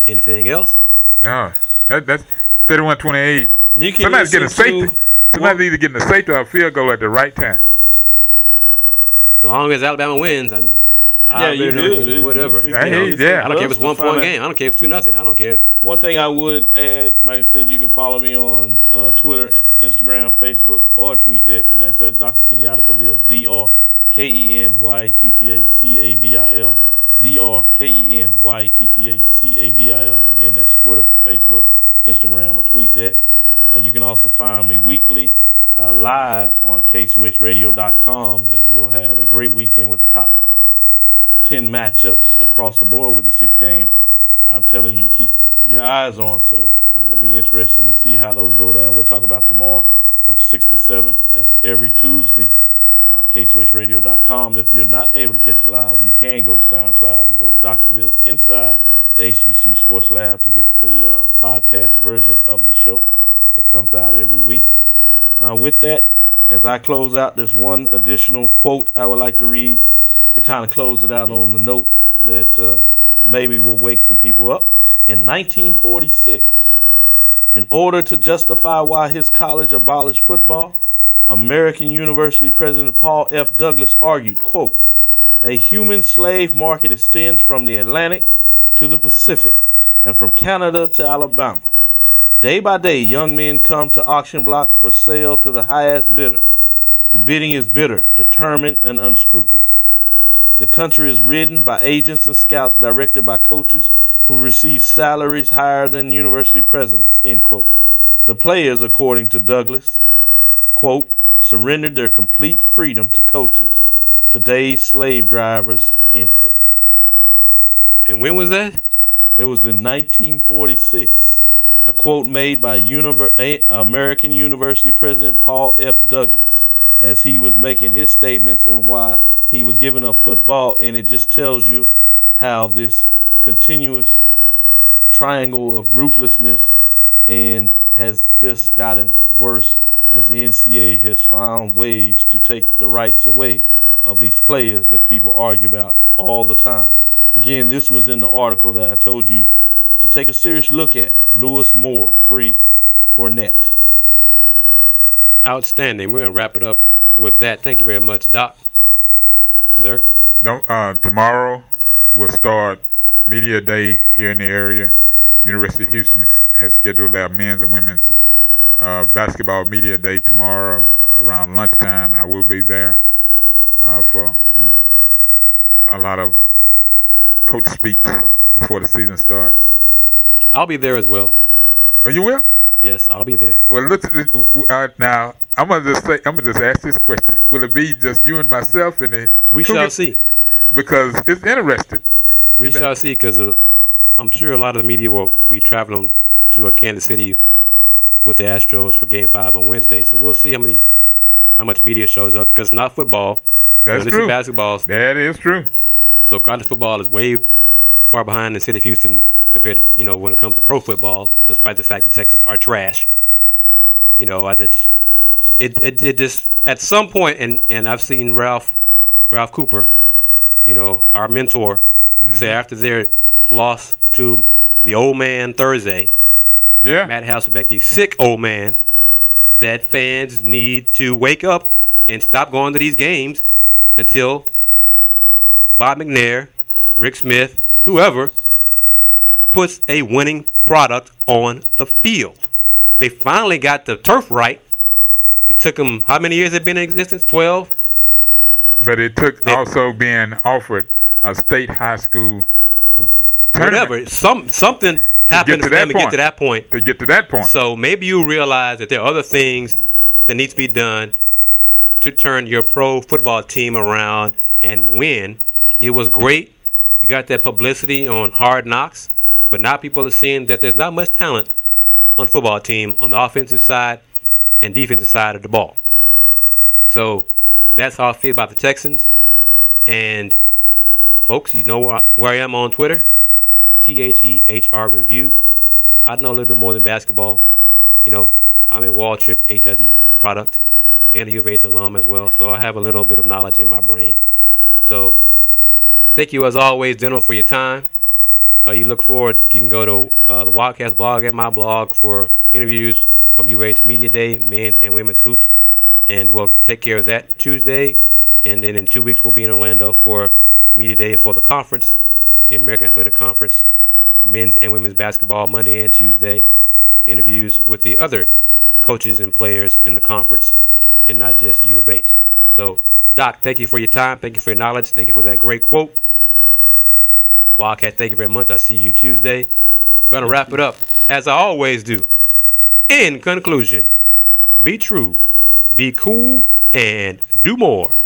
Anything else? No. That, that's thirty-one twenty-eight. Somebody's getting a safety. Somebody's either getting a safety or a field goal at the right time. As long as Alabama wins, I'm Yeah, you do. Whatever. You know, yeah. I don't care if it's one point game. I don't care if it's two nothing. I don't care. One thing I would add, like I said, you can follow me on uh, Twitter, Instagram, Facebook, or TweetDeck, and that's at Doctor Kenyattacaville, D R K E N Y T T A C A V I L, D R K E N Y T T A C A V I L. Again, that's Twitter, Facebook, Instagram, or TweetDeck. Uh, you can also find me weekly uh, live on K Switch Radio dot com, as we'll have a great weekend with the top ten matchups across the board with the six games I'm telling you to keep your eyes on. So uh, it'll be interesting to see how those go down. We'll talk about tomorrow from six to seven. That's every Tuesday, uh, K Switch Radio dot com. If you're not able to catch it live, you can go to SoundCloud and go to Doctor Ville's Inside the H B C U Sports Lab to get the uh, podcast version of the show that comes out every week. Uh, with that, as I close out, there's one additional quote I would like to read to kind of close it out on the note that uh, maybe will wake some people up. In nineteen forty-six, in order to justify why his college abolished football, American University President Paul F. Douglas argued, quote, "A human slave market extends from the Atlantic to the Pacific and from Canada to Alabama. Day by day, young men come to auction blocks for sale to the highest bidder. The bidding is bitter, determined, and unscrupulous. The country is ridden by agents and scouts directed by coaches who receive salaries higher than university presidents," end quote. The players, according to Douglas, quote, "surrendered their complete freedom to coaches, today's slave drivers," end quote. And when was that? It was in nineteen forty-six. A quote made by Univer- American University President Paul F. Douglas, as he was making his statements and why he was giving up football. And it just tells you how this continuous triangle of ruthlessness and has just gotten worse as the N C A A has found ways to take the rights away of these players that people argue about all the time. Again, this was in the article that I told you to take a serious look at. Lewis Moore, free for net. Outstanding. We're going to wrap it up with that. Thank you very much, Doc. Sir? Don't, uh, tomorrow we'll start Media Day here in the area. University of Houston has scheduled their men's and women's uh, basketball Media Day tomorrow around lunchtime. I will be there uh, for a lot of coach speaks before the season starts. I'll be there as well. Oh, you will? Yes, I'll be there. Well, look at this, uh, now. I'm gonna just say, I'm gonna just ask this question: will it be just you and myself? And the we Cougars? Shall see, because it's interesting. We you shall know. see, because uh, I'm sure a lot of the media will be traveling to uh, Kansas City with the Astros for Game Five on Wednesday. So we'll see how many, how much media shows up, because it's not football. That's you know, true. Basketball. That is true. So college football is way far behind the city of Houston compared to, you know, when it comes to pro football, despite the fact that Texans are trash. You know, I just it it, it just at some point, and, and I've seen Ralph Ralph Cooper, you know, our mentor, mm-hmm. say after their loss to the old man Thursday, yeah, Matt Hasselbeck, the sick old man, that fans need to wake up and stop going to these games until Bob McNair, Rick Smith, whoever, puts a winning product on the field. They finally got the turf right. It took them, how many years it been in existence? twelve? But it took they, also being offered a state high school tournament. Whatever. Some, something happened to, to them point. to get to that point. To get to that point. So maybe you realize that there are other things that need to be done to turn your pro football team around and win. It was great. You got that publicity on Hard Knocks, but now people are seeing that there's not much talent on the football team on the offensive side and defensive side of the ball. So that's how I feel about the Texans. And, folks, you know where I am on Twitter, T H E H R Review. I know a little bit more than basketball. You know, I'm a Wall Trip H S U product and a U of H alum as well, so I have a little bit of knowledge in my brain. So thank you, as always, General, for your time. Uh, you look forward. You can go to uh, the Wildcats blog and my blog for interviews from U H Media Day, men's and women's hoops. And we'll take care of that Tuesday. And then in two weeks, we'll be in Orlando for Media Day for the conference, the American Athletic Conference, men's and women's basketball, Monday and Tuesday. Interviews with the other coaches and players in the conference and not just U of H. So, Doc, thank you for your time. Thank you for your knowledge. Thank you for that great quote. Wildcat, thank you very much. I'll see you Tuesday. Going to wrap it up, as I always do. In conclusion, be true, be cool, and do more.